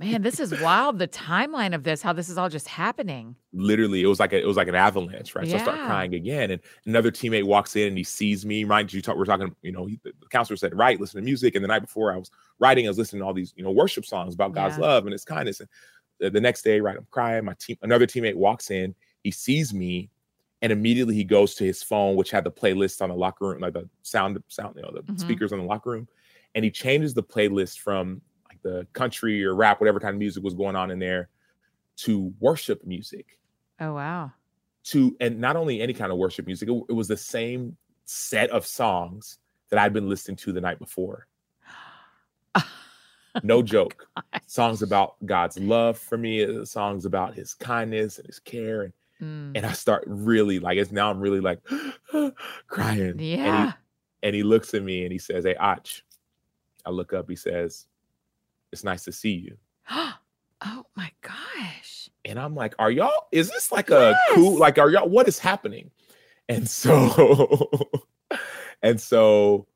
Man, this is wild. The timeline of this, how this is all just happening. Literally, it was like a, it was like an avalanche, right? Yeah. So I start crying again, and another teammate walks in and he sees me. Mind you, talk, we're talking, you know, he, the counselor said, right, listen to music. And the night before, I was writing, I was listening to all these, you know, worship songs about God's yeah. love and His kindness. And the, the next day, right, I'm crying. My team, another teammate walks in, he sees me, and immediately he goes to his phone, which had the playlist on the locker room, like the sound, sound, you know, the mm-hmm. speakers on the locker room, and he changes the playlist from the country or rap, whatever kind of music was going on in there, to worship music. Oh, wow. To, and not only any kind of worship music, it, it was the same set of songs that I'd been listening to the night before. No joke. God. Songs about God's love for me, songs about His kindness and His care. And, mm. and I start really like, it's now I'm really like crying. Yeah. And he, and he looks at me and he says, hey, Ach. I look up, he says, it's nice to see you. Oh my gosh. And I'm like, are y'all, is this like yes. a cool, like, are y'all, what is happening? And so, and so,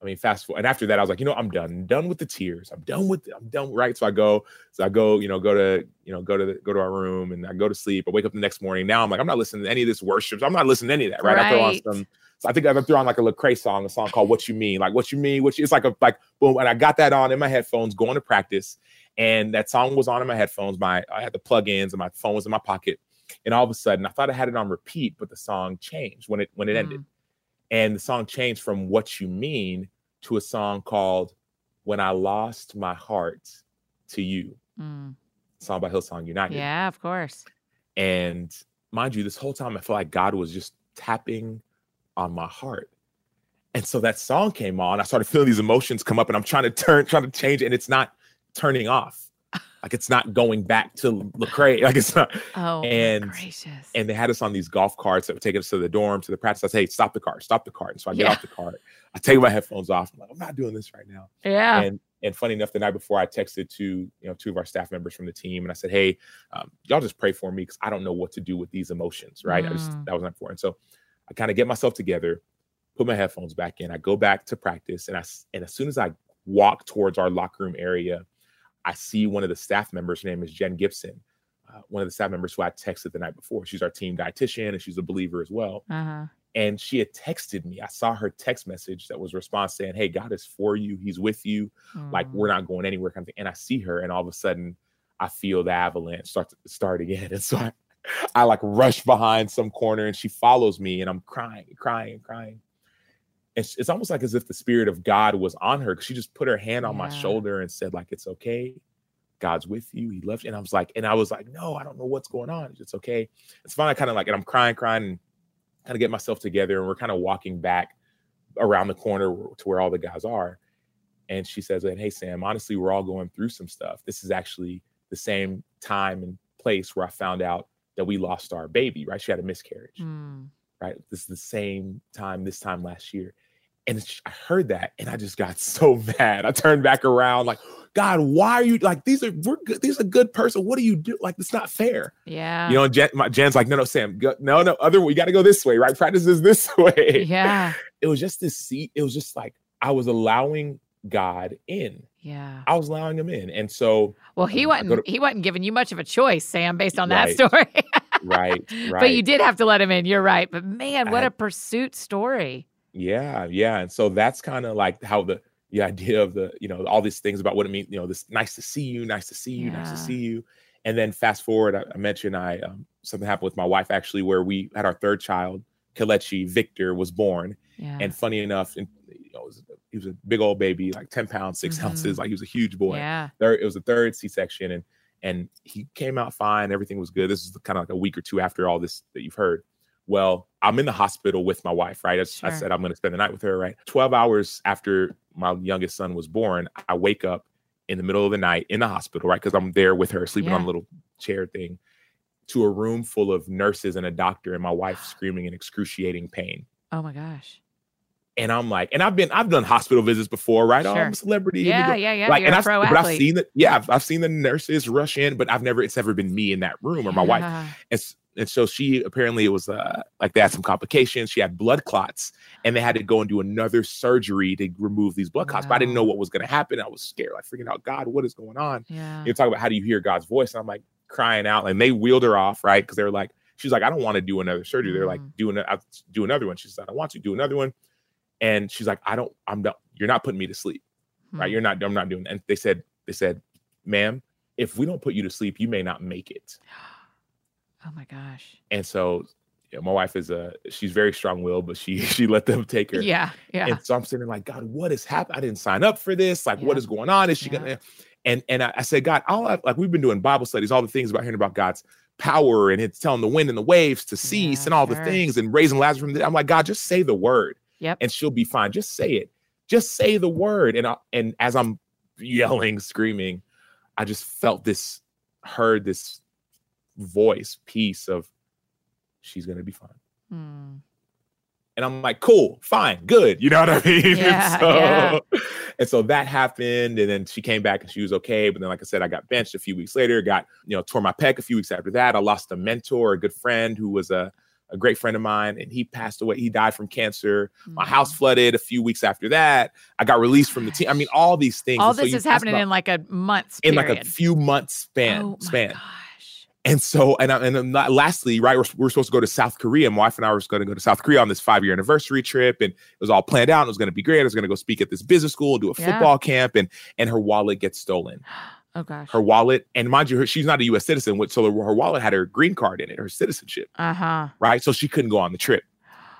I mean, fast forward. And after that, I was like, you know, I'm done, done with the tears. I'm done with, I'm done. Right. So I go, so I go, you know, go to, you know, go to, the, go to our room and I go to sleep. I wake up the next morning. Now I'm like, I'm not listening to any of this worship. I'm not listening to any of that. Right. right. I throw on some. So I think I threw on like a Lecrae song, a song called What You Mean. Like, what you mean, what you, it's like a, like, boom. And I got that on in my headphones, going to practice. And that song was on in my headphones. My, I had the plug-ins and my phone was in my pocket. And all of a sudden, I thought I had it on repeat, but the song changed when it, when it mm. ended. And the song changed from What You Mean to a song called When I Lost My Heart to You. Mm. Song by Hillsong United. Yeah, of course. And mind you, this whole time, I felt like God was just tapping on my heart. And so that song came on. I started feeling these emotions come up and I'm trying to turn, trying to change it. And it's not turning off. Like, it's not going back to Lecrae. Like, it's not. Oh, and, gracious. And they had us on these golf carts that would take us to the dorm, to the practice. I said, hey, stop the cart, stop the cart. And so I get yeah. off the cart. I take my headphones off. I'm like, I'm not doing this right now. Yeah. And and funny enough, the night before, I texted to, you know, two of our staff members from the team. And I said, hey, um, y'all just pray for me because I don't know what to do with these emotions, right? Mm. I just, that was not important. So I kind of get myself together, put my headphones back in. I go back to practice. And I, and as soon as I walk towards our locker room area, I see one of the staff members. Her name is Jen Gibson, uh, one of the staff members who I texted the night before. She's our team dietitian and she's a believer as well. Uh-huh. And she had texted me. I saw her text message that was response saying, hey, God is for you. He's with you. Mm. Like, we're not going anywhere. Kind of thing. And I see her. And all of a sudden, I feel the avalanche start to start again. And so I I like rush behind some corner and she follows me and I'm crying, crying, crying. And it's, it's almost like as if the Spirit of God was on her, because she just put her hand on yeah. my shoulder and said, like, it's okay. God's with you. He loves you. And I was like, and I was like, no, I don't know what's going on. It's okay. It's fine. I kind of like, and I'm crying, crying, and kind of get myself together. And we're kind of walking back around the corner to where all the guys are. And she says, hey, Sam, honestly, we're all going through some stuff. This is actually the same time and place where I found out that we lost our baby, right? She had a miscarriage, mm. right? This is the same time, this time last year. And I heard that and I just got so mad. I turned back around like, God, why are you like, these are, we're good. These are good person. What do you do? Like, it's not fair. Yeah. You know, Jen, my, Jen's like, no, no, Sam, go, no, no, other way. You got to go this way, right? Practice is this way. Yeah. It was just this seat. It was just like, I was allowing God in. Yeah. I was allowing him in. And so, well, he um, wasn't, to, he wasn't giving you much of a choice, Sam, based on right, that story. Right. Right. But you did have to let him in. You're right. But man, what I, a pursuit story. Yeah. Yeah. And so that's kind of like how the, the idea of the, you know, all these things about what it means, you know, this nice to see you, nice to see you, yeah. nice to see you. And then fast forward, I, I mentioned I, um, something happened with my wife actually, where we had our third child, Kalechi Victor was born. Yeah. And funny enough, and, you know, was he was a big old baby, like ten pounds, six mm-hmm. ounces. Like he was a huge boy. Yeah. Third, it was a third C-section, and and he came out fine. Everything was good. This is kind of like a week or two after all this that you've heard. Well, I'm in the hospital with my wife, right? I, sure. I said I'm going to spend the night with her, right? twelve hours after my youngest son was born, I wake up in the middle of the night in the hospital, right? Because I'm there with her, sleeping yeah. on a little chair thing, to a room full of nurses and a doctor and my wife screaming in excruciating pain. Oh my gosh. And I'm like, and I've been, I've done hospital visits before, right? Sure. Oh, I'm a celebrity. Yeah, yeah, yeah. Like, you're and a I've, pro but athlete. I've seen the, yeah, I've, I've seen the nurses rush in, but I've never, it's never been me in that room or my yeah. wife. And, and so she apparently it was uh, like they had some complications. She had blood clots and they had to go and do another surgery to remove these blood clots. Wow. But I didn't know what was going to happen. I was scared, like freaking out, God, what is going on? Yeah. You're talking about how do you hear God's voice? And I'm like crying out, and they wheeled her off, right? Because they were like, she was like, I don't want to do another surgery. They're like, do an- I'll do another one. She said, I want to do another one. And she's like, I don't, I'm not, you're not putting me to sleep, right? Hmm. You're not, I'm not doing that. And they said, they said, ma'am, if we don't put you to sleep, you may not make it. Oh my gosh. And so you know, my wife is a, she's very strong-willed, but she, she let them take her. Yeah. Yeah. And so I'm sitting there like, God, what is happening? I didn't sign up for this. Like, yeah. what is going on? Is she yeah. going to, and, and I, I said, God, all I, like we've been doing Bible studies, all the things about hearing about God's power and it's telling the wind and the waves to cease yeah, and all sure. the things and raising Lazarus from the, I'm like, God, just say the word. Yep. And she'll be fine. Just say it. Just say the word. And I, and as I'm yelling, screaming, I just felt this, heard this voice, piece of, she's going to be fine. Hmm. And I'm like, cool, fine, good. You know what I mean? Yeah, and, so, yeah. and so that happened. And then she came back and she was okay. But then, like I said, I got benched a few weeks later, got, you know, tore my pec a few weeks after that. I lost a mentor, a good friend who was a, a great friend of mine, and he passed away. He died from cancer. Mm-hmm. My house flooded a few weeks after that. I got released from the team. I mean, all these things. All and this so is happening about, in like a month's in period. Like a few months span. Oh my span. Gosh. And so, and I, and then lastly, right, we're, we're supposed to go to South Korea. My wife and I were going to go to South Korea on this five-year anniversary trip, and it was all planned out. It was going to be great. I was going to go speak at this business school and do a yeah. football camp, and and her wallet gets stolen. Oh gosh. Her wallet, and mind you, her, she's not a U S citizen, so her wallet had her green card in it, her citizenship. Uh-huh. Right? So she couldn't go on the trip.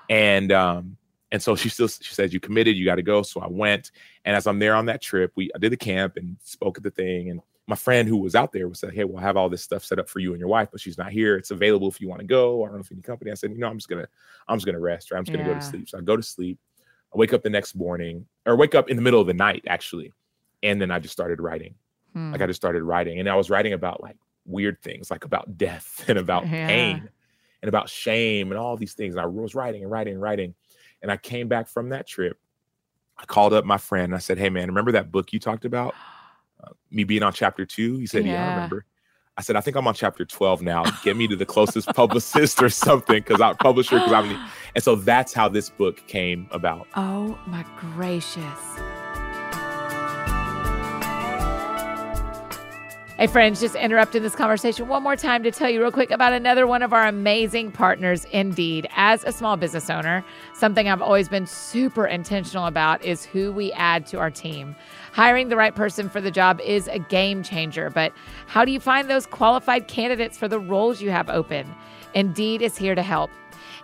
And um, and so she still she said, you committed, you got to go. So I went. And as I'm there on that trip, we I did the camp and spoke at the thing. And my friend who was out there was like, hey, we'll have all this stuff set up for you and your wife, but she's not here. It's available if you want to go. I don't know if you need company. I said, you know, I'm just gonna, I'm just gonna rest, or I'm just gonna yeah. go to sleep. So I go to sleep, I wake up the next morning, or wake up in the middle of the night, actually. And then I just started writing. Hmm. Like I just started writing, and I was writing about like weird things, like about death and about yeah. pain and about shame and all these things. And I was writing and writing and writing. And I came back from that trip. I called up my friend and I said, hey man, remember that book you talked about? Uh, me being on chapter two? He said, yeah. yeah, I remember. I said, I think I'm on chapter twelve now. Get me to the closest publicist or something. Cause I publisher. Cause I'm the... And so that's how this book came about. Oh my gracious. Hey friends, just interrupting this conversation one more time to tell you real quick about another one of our amazing partners, Indeed. As a small business owner, something I've always been super intentional about is who we add to our team. Hiring the right person for the job is a game changer, but how do you find those qualified candidates for the roles you have open? Indeed is here to help.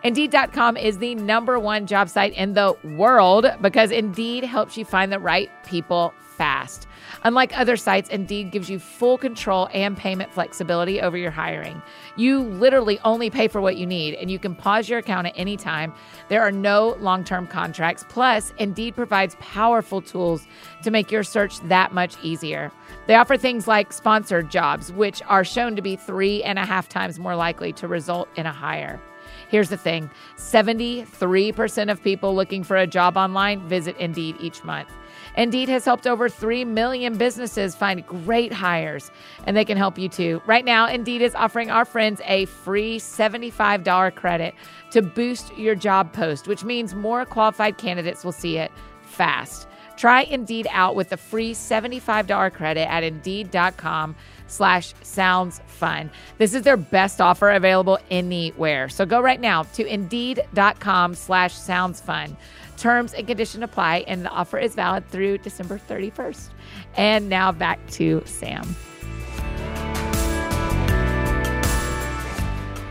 Indeed dot com is the number one job site in the world because Indeed helps you find the right people fast. Unlike other sites, Indeed gives you full control and payment flexibility over your hiring. You literally only pay for what you need, and you can pause your account at any time. There are no long-term contracts. Plus, Indeed provides powerful tools to make your search that much easier. They offer things like sponsored jobs, which are shown to be three and a half times more likely to result in a hire. Here's the thing, seventy-three percent of people looking for a job online visit Indeed each month. Indeed has helped over three million businesses find great hires, and they can help you too. Right now, Indeed is offering our friends a free seventy-five dollars credit to boost your job post, which means more qualified candidates will see it fast. Try Indeed out with the free seventy-five dollars credit at Indeed.com slash sounds fun. This is their best offer available anywhere. So go right now to Indeed.com slash sounds fun. Terms and conditions apply, and the offer is valid through December thirty-first. And now back to Sam.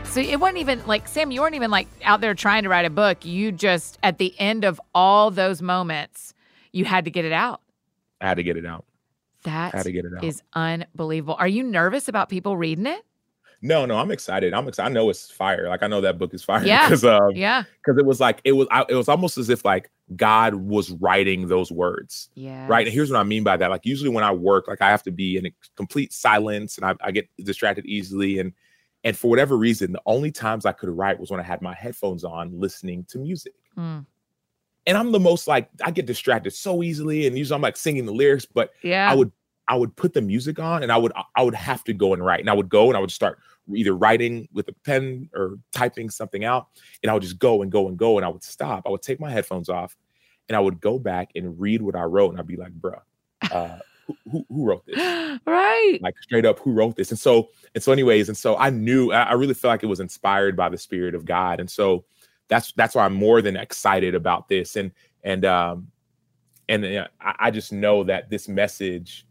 So it wasn't even like, Sam, you weren't even like out there trying to write a book. You just, at the end of all those moments, you had to get it out. I had to get it out. That had to get it out. Is unbelievable. Are you nervous about people reading it? No, no, I'm excited. I'm excited. I know it's fire. Like, I know that book is fire. Yeah. Because um, yeah. it was like, it was, I, it was almost as if like God was writing those words. Yeah. Right. And here's what I mean by that. Like, usually when I work, like I have to be in a complete silence and I, I get distracted easily. And, and for whatever reason, the only times I could write was when I had my headphones on listening to music. Mm. And I'm the most like, I get distracted so easily. And usually I'm like singing the lyrics, but yeah. I would I would put the music on and I would I would have to go and write. And I would go and I would start either writing with a pen or typing something out. And I would just go and go and go. And I would stop. I would take my headphones off and I would go back and read what I wrote. And I'd be like, bruh, uh, who, who, who wrote this? Right. Like straight up, who wrote this? And so, and so anyways, and so I knew, I really felt like it was inspired by the Spirit of God. And so that's, that's why I'm more than excited about this. And, and, um, and uh, I, I just know that this message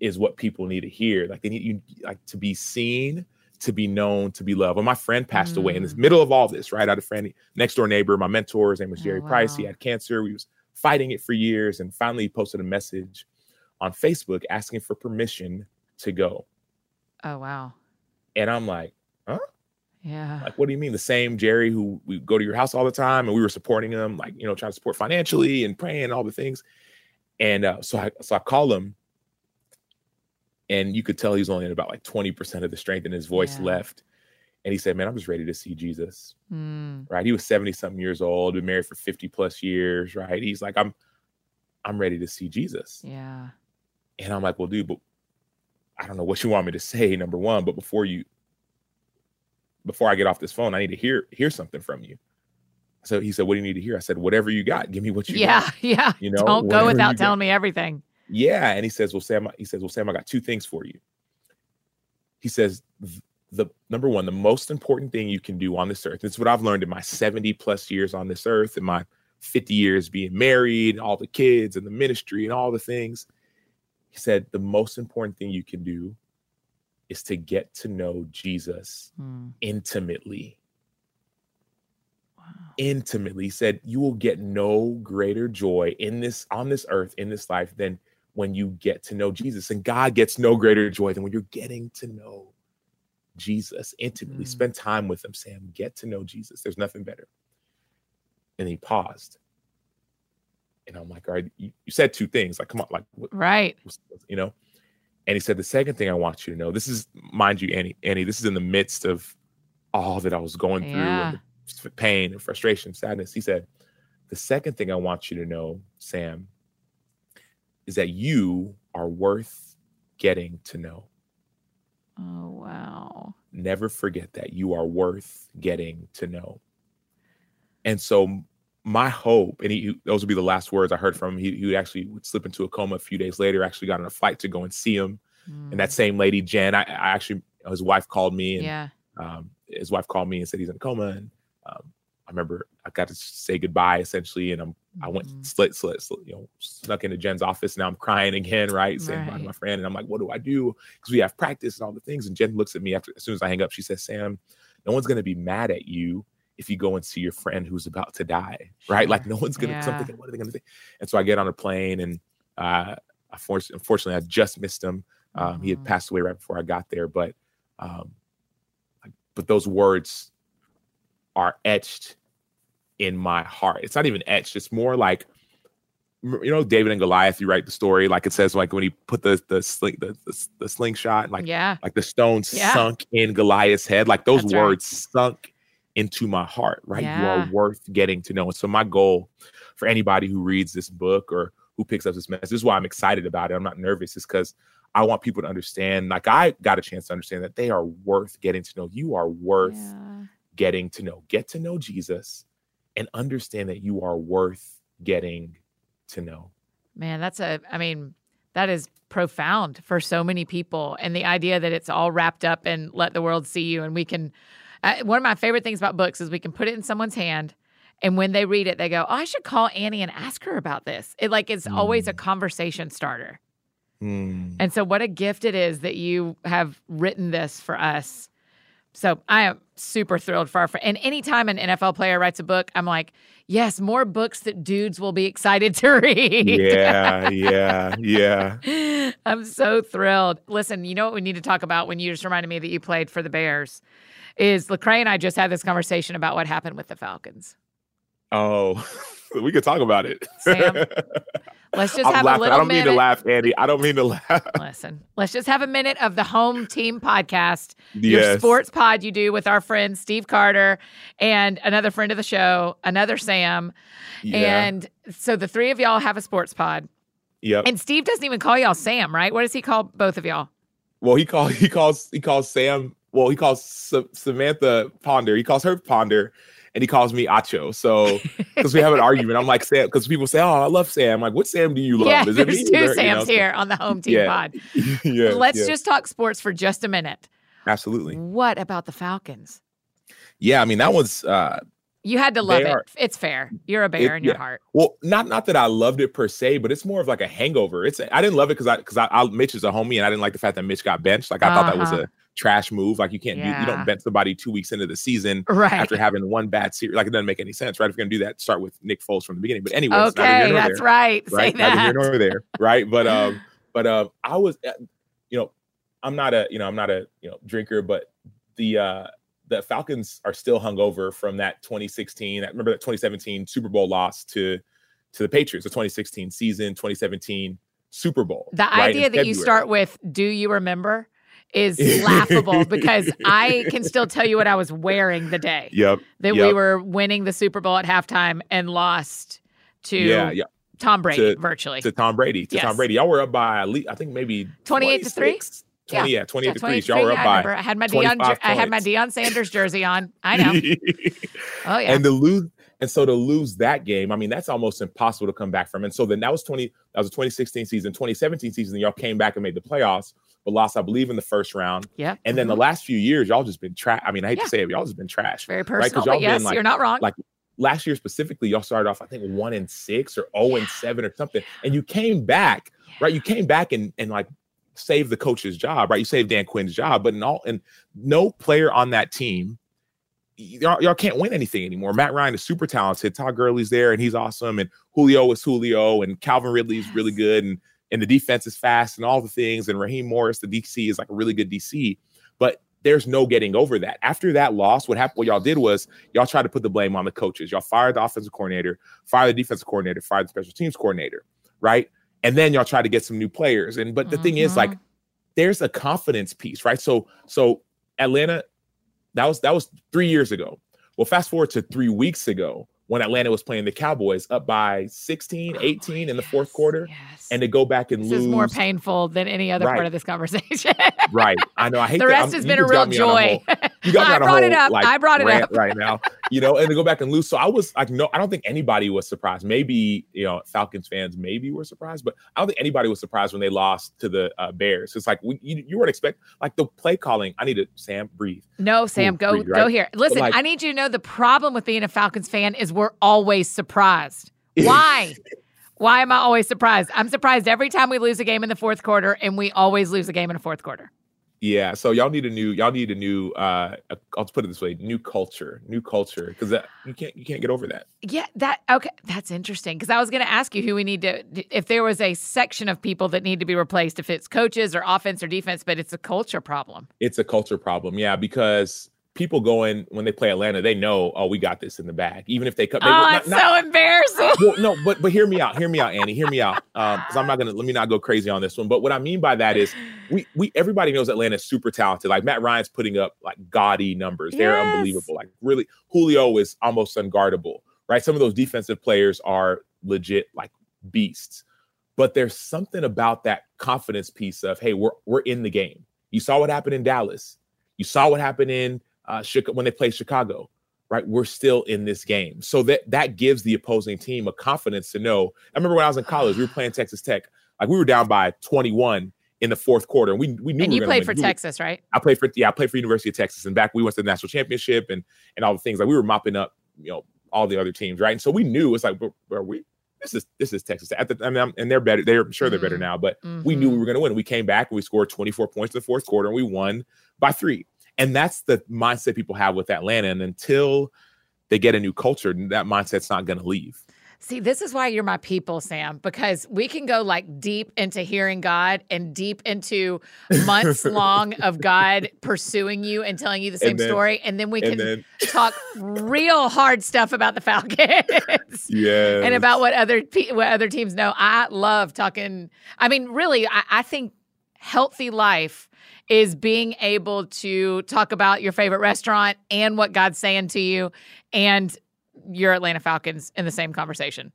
is what people need to hear. Like they need you like to be seen, to be known, to be loved. Well, my friend passed mm. away in the middle of all this, right? I had a friend, next door neighbor, my mentor, his name was Jerry oh, wow. Price. He had cancer. We was fighting it for years. And finally he posted a message on Facebook asking for permission to go. Oh, wow. And I'm like, huh? Yeah. Like, what do you mean? The same Jerry who we go to your house all the time and we were supporting him, like, you know, trying to support financially and praying and all the things. And uh, so I, so I called him. And you could tell he was only at about like twenty percent of the strength in his voice yeah. left. And he said, man, I'm just ready to see Jesus. Mm. Right. He was seventy something years old, been married for fifty plus years. Right. He's like, I'm, I'm ready to see Jesus. Yeah. And I'm like, well, dude, but I don't know what you want me to say, number one, but before you, before I get off this phone, I need to hear, hear something from you. So he said, what do you need to hear? I said, whatever you got, give me what you yeah, got. Yeah. Yeah. You know, don't go without telling me everything. Yeah. And he says, well, Sam, he says, well, Sam, I got two things for you. He says, the number one, the most important thing you can do on this earth. It's what I've learned in my seventy plus years on this earth and my fifty years being married, and all the kids and the ministry and all the things. He said, the most important thing you can do is to get to know Jesus mm. intimately. Intimately. He said, you will get no greater joy in this, on this earth, in this life than when you get to know Jesus. And God gets no greater joy than when you're getting to know Jesus intimately. Mm. Spend time with him, Sam. Get to know Jesus. There's nothing better. And he paused. And I'm like, all right, you, you said two things. Like, come on, like, what, right. You know? And he said, the second thing I want you to know, this is, mind you, Annie, Annie, this is in the midst of all that I was going through. Yeah. And pain and frustration, sadness. He said, the second thing I want you to know, Sam, is that you are worth getting to know. Oh, wow. Never forget that. You are worth getting to know. And so my hope, and he, those would be the last words I heard from him. He, he would actually would slip into a coma a few days later, actually got on a flight to go and see him. Mm. And that same lady, Jen, I, I actually, his wife called me. And, yeah. Um, his wife called me and said he's in a coma. And Um, I remember I got to say goodbye essentially, and I'm mm-hmm. I went slit, slit, slit, you know, snuck into Jen's office. Now I'm crying again, right? Saying bye to my friend, and I'm like, what do I do? Because we have practice and all the things. And Jen looks at me after, as soon as I hang up, she says, Sam, no one's gonna be mad at you if you go and see your friend who's about to die, sure. right? Like no one's gonna yeah. something. What are they gonna say? And so I get on a plane, and uh, I for- unfortunately I just missed him. Um, mm-hmm. He had passed away right before I got there, but um, like, but those words are etched in my heart. It's not even etched. It's more like, you know, David and Goliath, you write the story, like it says, like when he put the the sling, the, the, the slingshot, like, yeah. like the stone yeah. sunk in Goliath's head. Like those That's words right. sunk into my heart, right? Yeah. You are worth getting to know. And so my goal for anybody who reads this book or who picks up this message, this is why I'm excited about it. I'm not nervous. It's because I want people to understand, like I got a chance to understand that they are worth getting to know. You are worth yeah. getting to know. Get to know Jesus and understand that you are worth getting to know. Man, that's a, I mean, that is profound for so many people. And the idea that it's all wrapped up in Let the World See You. And we can, uh, one of my favorite things about books is we can put it in someone's hand. And when they read it, they go, oh, I should call Annie and ask her about this. It like, it's mm. always a conversation starter. Mm. And so what a gift it is that you have written this for us. So I am super thrilled for our friend. And anytime an N F L player writes a book, I'm like, yes, more books that dudes will be excited to read. Yeah, yeah, yeah. I'm so thrilled. Listen, you know what we need to talk about when you just reminded me that you played for the Bears is Lecrae and I just had this conversation about what happened with the Falcons. Oh, we could talk about it. Sam, let's just I'm have laughing. a little minute. I don't minute. mean to laugh, Andy. I don't mean to laugh. Listen, let's just have a minute of the Home Team Podcast, yes. your sports pod you do with our friend Steve Carter and another friend of the show, another Sam. Yeah. And so the three of y'all have a sports pod. Yep. And Steve doesn't even call y'all Sam, right? What does he call both of y'all? Well, he calls he calls he calls Sam. Well, he calls Sa- Samantha Ponder. He calls her Ponder. And he calls me Acho. So, because we have an argument, I'm like, Sam, because people say, oh, I love Sam. I'm like, what Sam do you love? Yeah, Is it there's me two Sams you know? here on the Home Team yeah. pod. yeah, Let's yeah. just talk sports for just a minute. Absolutely. What about the Falcons? Yeah, I mean, that was... Uh, you had to love it. Are, it's fair. You're a bear it, in your yeah. heart. Well, not not that I loved it per se, but it's more of like a hangover. It's I didn't love it because I, because I, I, Mitch is a homie, and I didn't like the fact that Mitch got benched. Like, I uh-huh. thought that was a... trash move. Like, you can't yeah. do, you don't bench somebody two weeks into the season right. after having one bad series. Like, it doesn't make any sense, right? If you're gonna do that, start with Nick Foles from the beginning. But anyway, okay, that's there, right. right. Say that. Neither here nor there, right? But um, but um, I was, you know, I'm not a, you know, I'm not a, you know, drinker, but the uh, the Falcons are still hungover from that twenty sixteen. I remember that twenty seventeen Super Bowl loss to to the Patriots. The twenty sixteen season, twenty seventeen Super Bowl. The right, idea that February. You start with, do you remember? Is laughable because I can still tell you what I was wearing the day yep, that yep. we were winning the Super Bowl at halftime and lost to yeah, yeah. Tom Brady, to, virtually. To Tom Brady. To yes. Tom Brady. Y'all were up by, I think, maybe twenty-eight to three? twenty, yeah. yeah, twenty-eight to three. So y'all were up yeah, by I remember. I had my Deion, I had my Deion Sanders jersey on. I know. oh, yeah. And the lose, and so to lose that game, I mean, that's almost impossible to come back from. And so then that was twenty, that was a twenty sixteen season, twenty seventeen season, y'all came back and made the playoffs. But lost, I believe, in the first round. Yeah. And then mm-hmm. the last few years, y'all just been trash. I mean, I hate yeah. to say it, but y'all just been trash. Very personal. Right? Y'all but yes, been like, you're not wrong. Like last year specifically, y'all started off, I think, one and six or zero yeah. and seven or something, and you came back, yeah. right? You came back and and like saved the coach's job, right? You saved Dan Quinn's job, but in all and no player on that team. Y'all, y'all can't win anything anymore. Matt Ryan is super talented. Todd Gurley's there, and he's awesome. And Julio is Julio, and Calvin Ridley's yes. really good, and. And the defense is fast and all the things. And Raheem Morris, the D C, is like a really good D C. But there's no getting over that. After that loss, what happened? What y'all did was y'all tried to put the blame on the coaches. Y'all fired the offensive coordinator, fired the defensive coordinator, fired the special teams coordinator, right? And then y'all tried to get some new players. And but the mm-hmm. thing is, like, there's a confidence piece, right? So so Atlanta, that was that was three years ago. Well, fast forward to three weeks ago. When Atlanta was playing the Cowboys up by sixteen, eighteen in the yes, fourth quarter, yes. and to go back and this lose. This is more painful than any other right. part of this conversation. right. I know. I hate that. The rest that. has been a real joy. Whole, you got me I on brought a whole, it up. Like, I brought it up right now, you know, and to go back and lose. So I was like, no, I don't think anybody was surprised. Maybe, you know, Falcons fans maybe were surprised, but I don't think anybody was surprised when they lost to the uh, Bears. It's like, we, you, you weren't expecting like the play calling. I need to, Sam, breathe. No, Sam, Ooh, go, breathe, right? go here. Listen, like, I need you to know the problem with being a Falcons fan is we're always surprised. Why? Why am I always surprised? I'm surprised every time we lose a game in the fourth quarter, and we always lose a game in the fourth quarter. Yeah, so y'all need a new, y'all need a new. Uh, I'll just put it this way: new culture, new culture, because you can't, you can't get over that. Yeah, that okay. That's interesting because I was going to ask you who we need to, if there was a section of people that need to be replaced, if it's coaches or offense or defense, but it's a culture problem. It's a culture problem, yeah, because. People go in when they play Atlanta, they know, oh, we got this in the bag. Even if they cut, they, oh, not, it's not, so embarrassing. Well, no, but but hear me out, hear me out, Annie, hear me out. Um, because I'm not gonna let me not go crazy on this one. But what I mean by that is, we we everybody knows Atlanta's super talented. Like Matt Ryan's putting up like gaudy numbers. They're yes. unbelievable. Like really, Julio is almost unguardable, right? Some of those defensive players are legit like beasts. But there's something about that confidence piece of, hey, we're we're in the game. You saw what happened in Dallas. You saw what happened in. Uh, when they play Chicago, right? We're still in this game. So that that gives the opposing team a confidence to know. I remember when I was in college, we were playing Texas Tech. Like we were down by twenty-one in the fourth quarter. We we knew. And we you were played win. for we Texas, were, right? I played for yeah, I played for University of Texas. And back we went to the national championship and and all the things. Like we were mopping up, you know, all the other teams, right? And so we knew it's like, where we this is this is Texas Tech. At the, I mean, I'm, and they're better. They're I'm sure they're better now, but mm-hmm. we knew we were going to win. We came back and we scored twenty-four points in the fourth quarter and we won by three. And that's the mindset people have with Atlanta. And until they get a new culture, that mindset's not going to leave. See, this is why you're my people, Sam, because we can go like deep into hearing God and deep into months long of God pursuing you and telling you the same and then, story. And then we and can then. talk real hard stuff about the Falcons. Yes. And about what other what other teams know. I love talking. I mean, really, I, I think healthy life is being able to talk about your favorite restaurant and what God's saying to you and your Atlanta Falcons in the same conversation.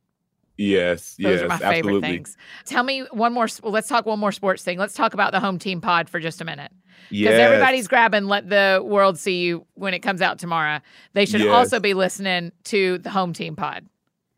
Yes, Those yes, are my favorite absolutely. Things. Tell me one more. Well, let's talk one more sports thing. Let's talk about the home team pod for just a minute. Because yes. everybody's grabbing Let the World See You when it comes out tomorrow. They should yes. also be listening to the home team pod.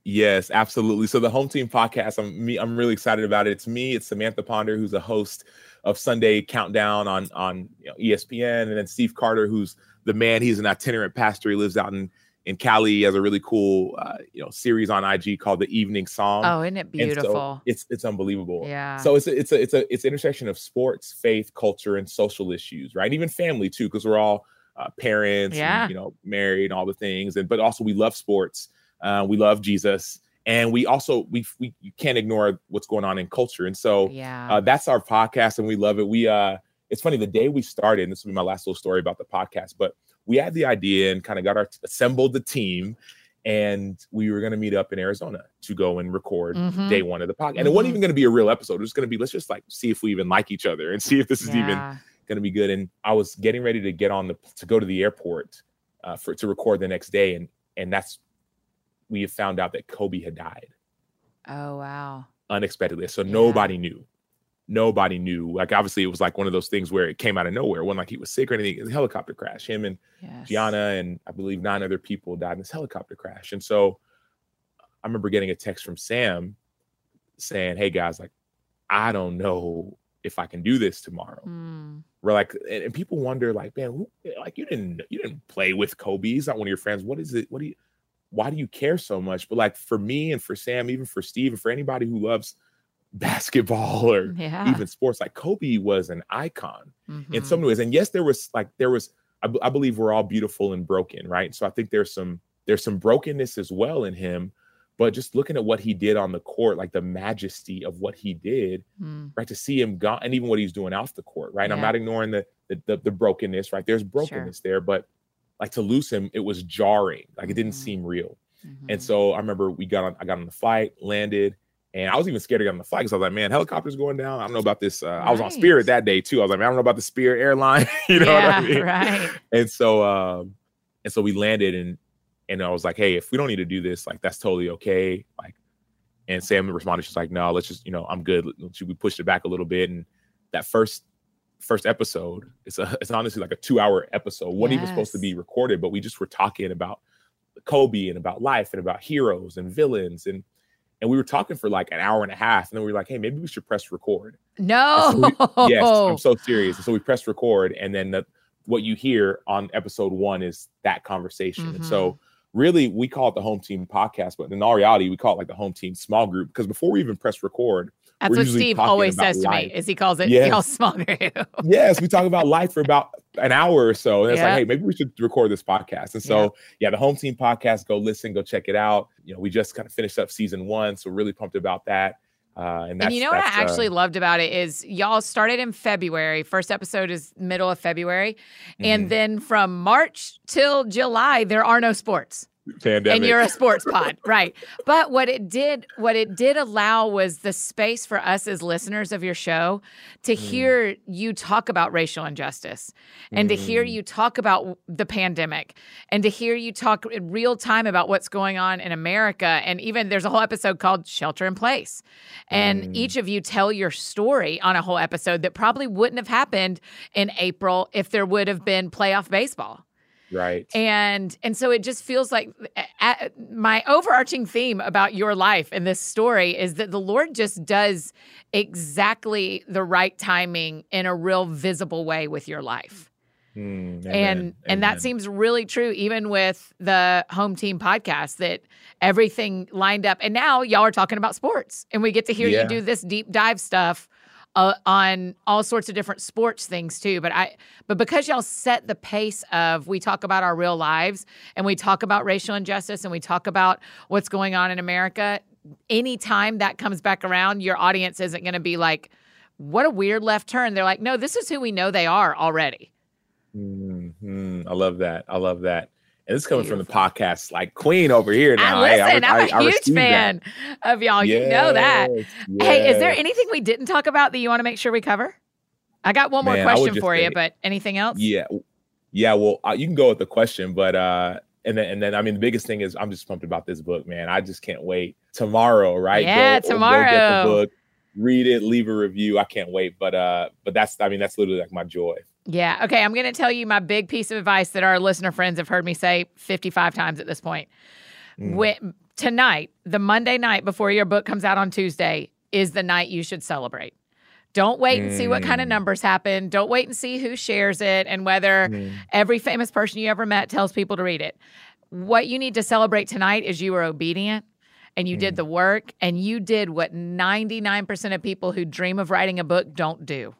Yes, absolutely. So the Home Team Podcast, I'm me. I'm really excited about it. It's me. It's Samantha Ponder, who's a host of Sunday Countdown on on you know, E S P N, and then Steve Carter, who's the man. He's an itinerant pastor. He lives out in in Calais. He has a really cool, uh, you know, series on I G called The Evening Psalm. Oh, isn't it beautiful? So it's it's unbelievable. Yeah. So it's a, it's a it's a it's an intersection of sports, faith, culture, and social issues, right? And even family too, because we're all uh, parents, yeah. and, you know, married, and all the things, and but also we love sports. Uh, we love Jesus, and we also we we you can't ignore what's going on in culture, and so yeah. uh, that's our podcast, and we love it. We uh, it's funny, the day we started, and this will be my last little story about the podcast, but we had the idea and kind of got our assembled the team, and we were going to meet up in Arizona to go and record mm-hmm. day one of the podcast, and mm-hmm. it wasn't even going to be a real episode. It was going to be let's just like see if we even like each other and see if this is yeah. even going to be good. And I was getting ready to get on the to go to the airport uh, for to record the next day, and and that's. we have found out that Kobe had died. Oh, wow. Unexpectedly. So yeah. nobody knew. Nobody knew. Like, obviously, it was like one of those things where it came out of nowhere. It wasn't like he was sick or anything. It was a helicopter crash. Him and yes. Gianna and I believe nine other people died in this helicopter crash. And so I remember getting a text from Sam saying, hey, guys, like, I don't know if I can do this tomorrow. Mm. We're like, and, and people wonder, like, man, who, like you didn't you didn't play with Kobe. He's not one of your friends. What is it? What do you... Why do you care so much? But like for me and for Sam, even for Steve and for anybody who loves basketball or yeah. even sports, like Kobe was an icon mm-hmm. in so many ways. And yes, there was like, there was, I, b- I believe we're all beautiful and broken, right? So I think there's some, there's some brokenness as well in him, but just looking at what he did on the court, like the majesty of what he did, mm. right? To see him gone and even what he's doing off the court, right? Yeah. I'm not ignoring the, the, the, the brokenness, right? There's brokenness sure. there, but like to lose him, it was jarring. Like it didn't mm-hmm. seem real. Mm-hmm. And so I remember we got on, I got on the flight, landed, and I was even scared to get on the flight because I was like, man, helicopter's going down. I don't know about this. Uh, right. I was on Spirit that day too. I was like, man, I don't know about the Spirit airline. you know yeah, what I mean? Right. And so, um, and so we landed and, and I was like, hey, if we don't need to do this, like that's totally okay. Like, and Sam responded, she's like, no, let's just, you know, I'm good. We pushed it back a little bit. And that first First episode, it's a, it's honestly like a two-hour episode. Wasn't yes. even supposed to be recorded, but we just were talking about Kobe and about life and about heroes and villains, and and we were talking for like an hour and a half, and then we were like, hey, maybe we should press record. No, so we, yes, I'm so serious. And so we pressed record, and then the, what you hear on episode one is that conversation. Mm-hmm. And so really, we call it the Home Team Podcast, but in all reality, we call it like the Home Team Small Group because before we even press record. That's We're what Steve always says to life. me, is he calls it, yes. he calls small group. yes, we talk about life for about an hour or so. And it's yep. like, hey, maybe we should record this podcast. And so, yep. yeah, the Home Team Podcast, go listen, go check it out. You know, we just kind of finished up season one, so really pumped about that. Uh, and, that's, and you know what I actually uh, loved about it is y'all started in February. First episode is middle of February. Mm-hmm. And then from March till July, there are no sports. Pandemic. And you're a sports pod, right? But what it did, what it did allow was the space for us as listeners of your show to mm. hear you talk about racial injustice and mm. to hear you talk about the pandemic and to hear you talk in real time about what's going on in America. And even there's a whole episode called Shelter in Place. And mm. each of you tell your story on a whole episode that probably wouldn't have happened in April if there would have been playoff baseball. Right. And and so it just feels like at, my overarching theme about your life and this story is that the Lord just does exactly the right timing in a real visible way with your life. Mm, amen, and amen. and that seems really true even with the Home Team Podcast, that everything lined up. And now y'all are talking about sports and we get to hear yeah. you do this deep dive stuff uh, on all sorts of different sports things too. But I, but because y'all set the pace of, we talk about our real lives and we talk about racial injustice and we talk about what's going on in America, anytime that comes back around, your audience isn't going to be like, what a weird left turn. They're like, no, this is who we know they are already. Mm-hmm. I love that. I love that. And this is coming Beautiful. from the podcast, like queen over here now. I listen, hey, I, I'm I, a I huge fan that. of y'all. Yes, you know that. Yes. Hey, is there anything we didn't talk about that you want to make sure we cover? I got one more Man, question for you, but anything else? Yeah. Yeah. Well, uh, you can go with the question, but, uh, And then, and then, I mean, the biggest thing is I'm just pumped about this book, man. I just can't wait. Tomorrow, right? Yeah, go, tomorrow. Go get the book, read it, leave a review. I can't wait. But uh, but that's, I mean, that's literally like my joy. Yeah. Okay, I'm going to tell you my big piece of advice that our listener friends have heard me say fifty-five times at this point. Mm. When, tonight, the Monday night before your book comes out on Tuesday, is the night you should celebrate. Don't wait and see what kind of numbers happen. Don't wait and see who shares it and whether mm. every famous person you ever met tells people to read it. What you need to celebrate tonight is you were obedient and you mm. did the work and you did what ninety-nine percent of people who dream of writing a book don't do.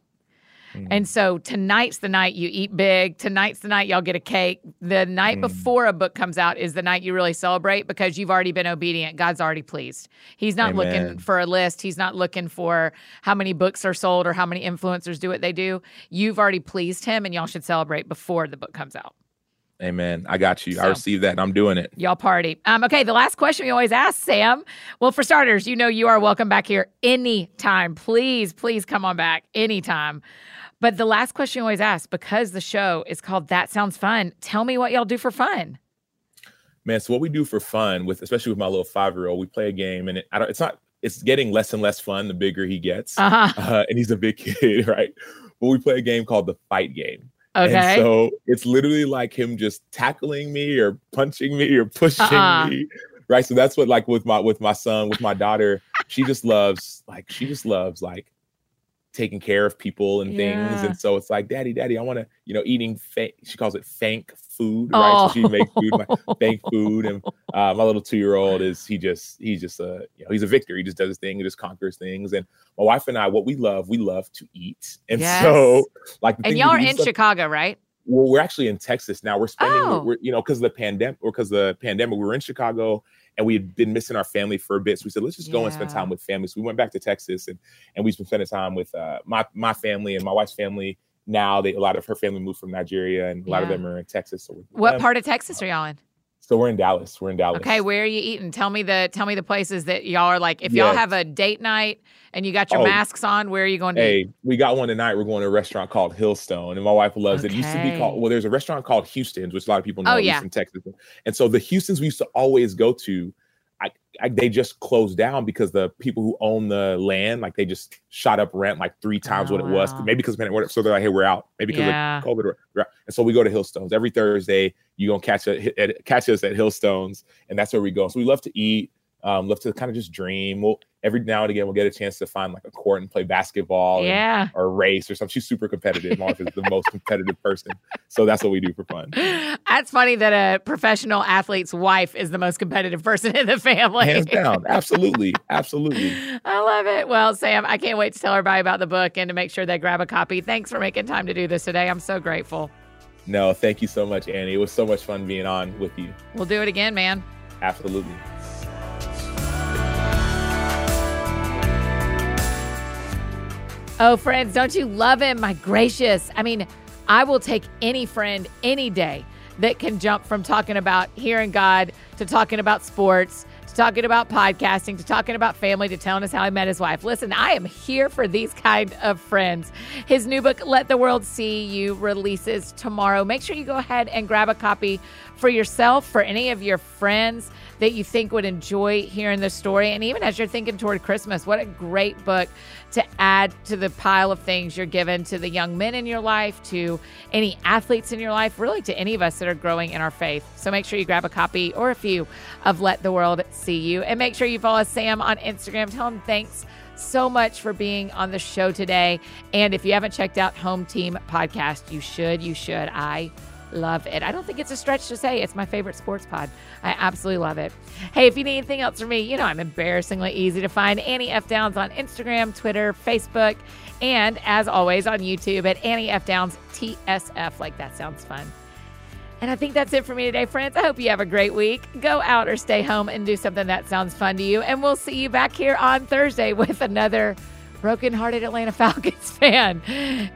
Mm. And so tonight's the night you eat big. Tonight's the night y'all get a cake. The night mm. before a book comes out is the night you really celebrate because you've already been obedient. God's already pleased. He's not Amen. looking for a list. He's not looking for how many books are sold or how many influencers do what they do. You've already pleased him, and y'all should celebrate before the book comes out. Amen. I got you. So, I received that, and I'm doing it. Y'all party. Um, okay, the last question we always ask, Sam. Well, for starters, you know you are welcome back here anytime. Please, please come on back anytime. But the last question we always ask, because the show is called That Sounds Fun, tell me what y'all do for fun. Man, so what we do for fun, with especially with my little five-year-old, we play a game, and it, I don't, it's not. It's getting less and less fun the bigger he gets, uh-huh. uh, and he's a big kid, right? But we play a game called the fight game. Okay. And so it's literally like him just tackling me or punching me or pushing uh-uh. me. Right. So that's what, like with my with my son, with my daughter, she just loves like she just loves like taking care of people and yeah. things. And so it's like, daddy, daddy, I want to, you know, eating. Fa- she calls it fank food. Right. Oh. So she makes food, like, fank food. And uh, my little two year old is he just he's just a you know, he's a victor. He just does his thing. He just conquers things. And my wife and I, what we love, we love to eat. And yes. so like. The and y'all are in stuff, Chicago, right? Well, we're actually in Texas now. We're spending, oh. we're, you know, because of the pandemic or because the pandemic, we were in Chicago. And we had been missing our family for a bit. So we said, let's just go yeah. and spend time with family. So we went back to Texas and and we've been spending time with uh, my my family and my wife's family. Now, they, a lot of her family moved from Nigeria and a yeah. lot of them are in Texas. So what them. part of Texas are y'all in? So we're in Dallas. We're in Dallas. Okay, where are you eating? Tell me the tell me the places that y'all are like, if yes. y'all have a date night and you got your oh, masks on, where are you going to Hey, eat? We got one tonight. We're going to a restaurant called Hillstone, and my wife loves okay. it. It used to be called, well, there's a restaurant called Houston's, which a lot of people know oh, yeah. from Texas. And so the Houston's we used to always go to, I, I, they just closed down because the people who own the land, like they just shot up rent like three times oh, what it wow. was. Maybe because of pandemic, so they're like, hey, we're out. Maybe because yeah. of COVID. We're out. And so we go to Hillstones every Thursday. You're going to catch a, at, catch us at Hillstones, and that's where we go. So we love to eat, um, love to kind of just dream. We'll, every now and again, we'll get a chance to find like a court and play basketball yeah. and, or race or something. She's super competitive. My wife is the most competitive person. So that's what we do for fun. That's funny that a professional athlete's wife is the most competitive person in the family. Hands down. Absolutely. Absolutely. I love it. Well, Sam, I can't wait to tell everybody about the book and to make sure they grab a copy. Thanks for making time to do this today. I'm so grateful. No, thank you so much, Annie. It was so much fun being on with you. We'll do it again, man. Absolutely. Oh, friends, don't you love him? My gracious. I mean, I will take any friend any day that can jump from talking about hearing God to talking about sports, to talking about podcasting, to talking about family, to telling us how he met his wife. Listen, I am here for these kind of friends. His new book, Let the World See You, releases tomorrow. Make sure you go ahead and grab a copy for yourself, for any of your friends that you think would enjoy hearing the story. And even as you're thinking toward Christmas, what a great book to add to the pile of things you're given to the young men in your life, to any athletes in your life, really to any of us that are growing in our faith. So make sure you grab a copy or a few of Let the World See You. And make sure you follow Sam on Instagram. Tell him thanks so much for being on the show today. And if you haven't checked out Home Team Podcast, you should, you should. I love it. I don't think it's a stretch to say it's my favorite sports pod. I absolutely love it. Hey, if you need anything else from me, you know I'm embarrassingly easy to find. Annie F. Downs on Instagram, Twitter, Facebook, and as always on YouTube at Annie F. Downs T S F. Like that sounds fun. And I think that's it for me today, friends. I hope you have a great week. Go out or stay home and do something that sounds fun to you. And we'll see you back here on Thursday with another broken-hearted Atlanta Falcons fan.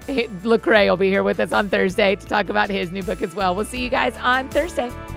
Lecrae will be here with us on Thursday to talk about his new book as well. We'll see you guys on Thursday.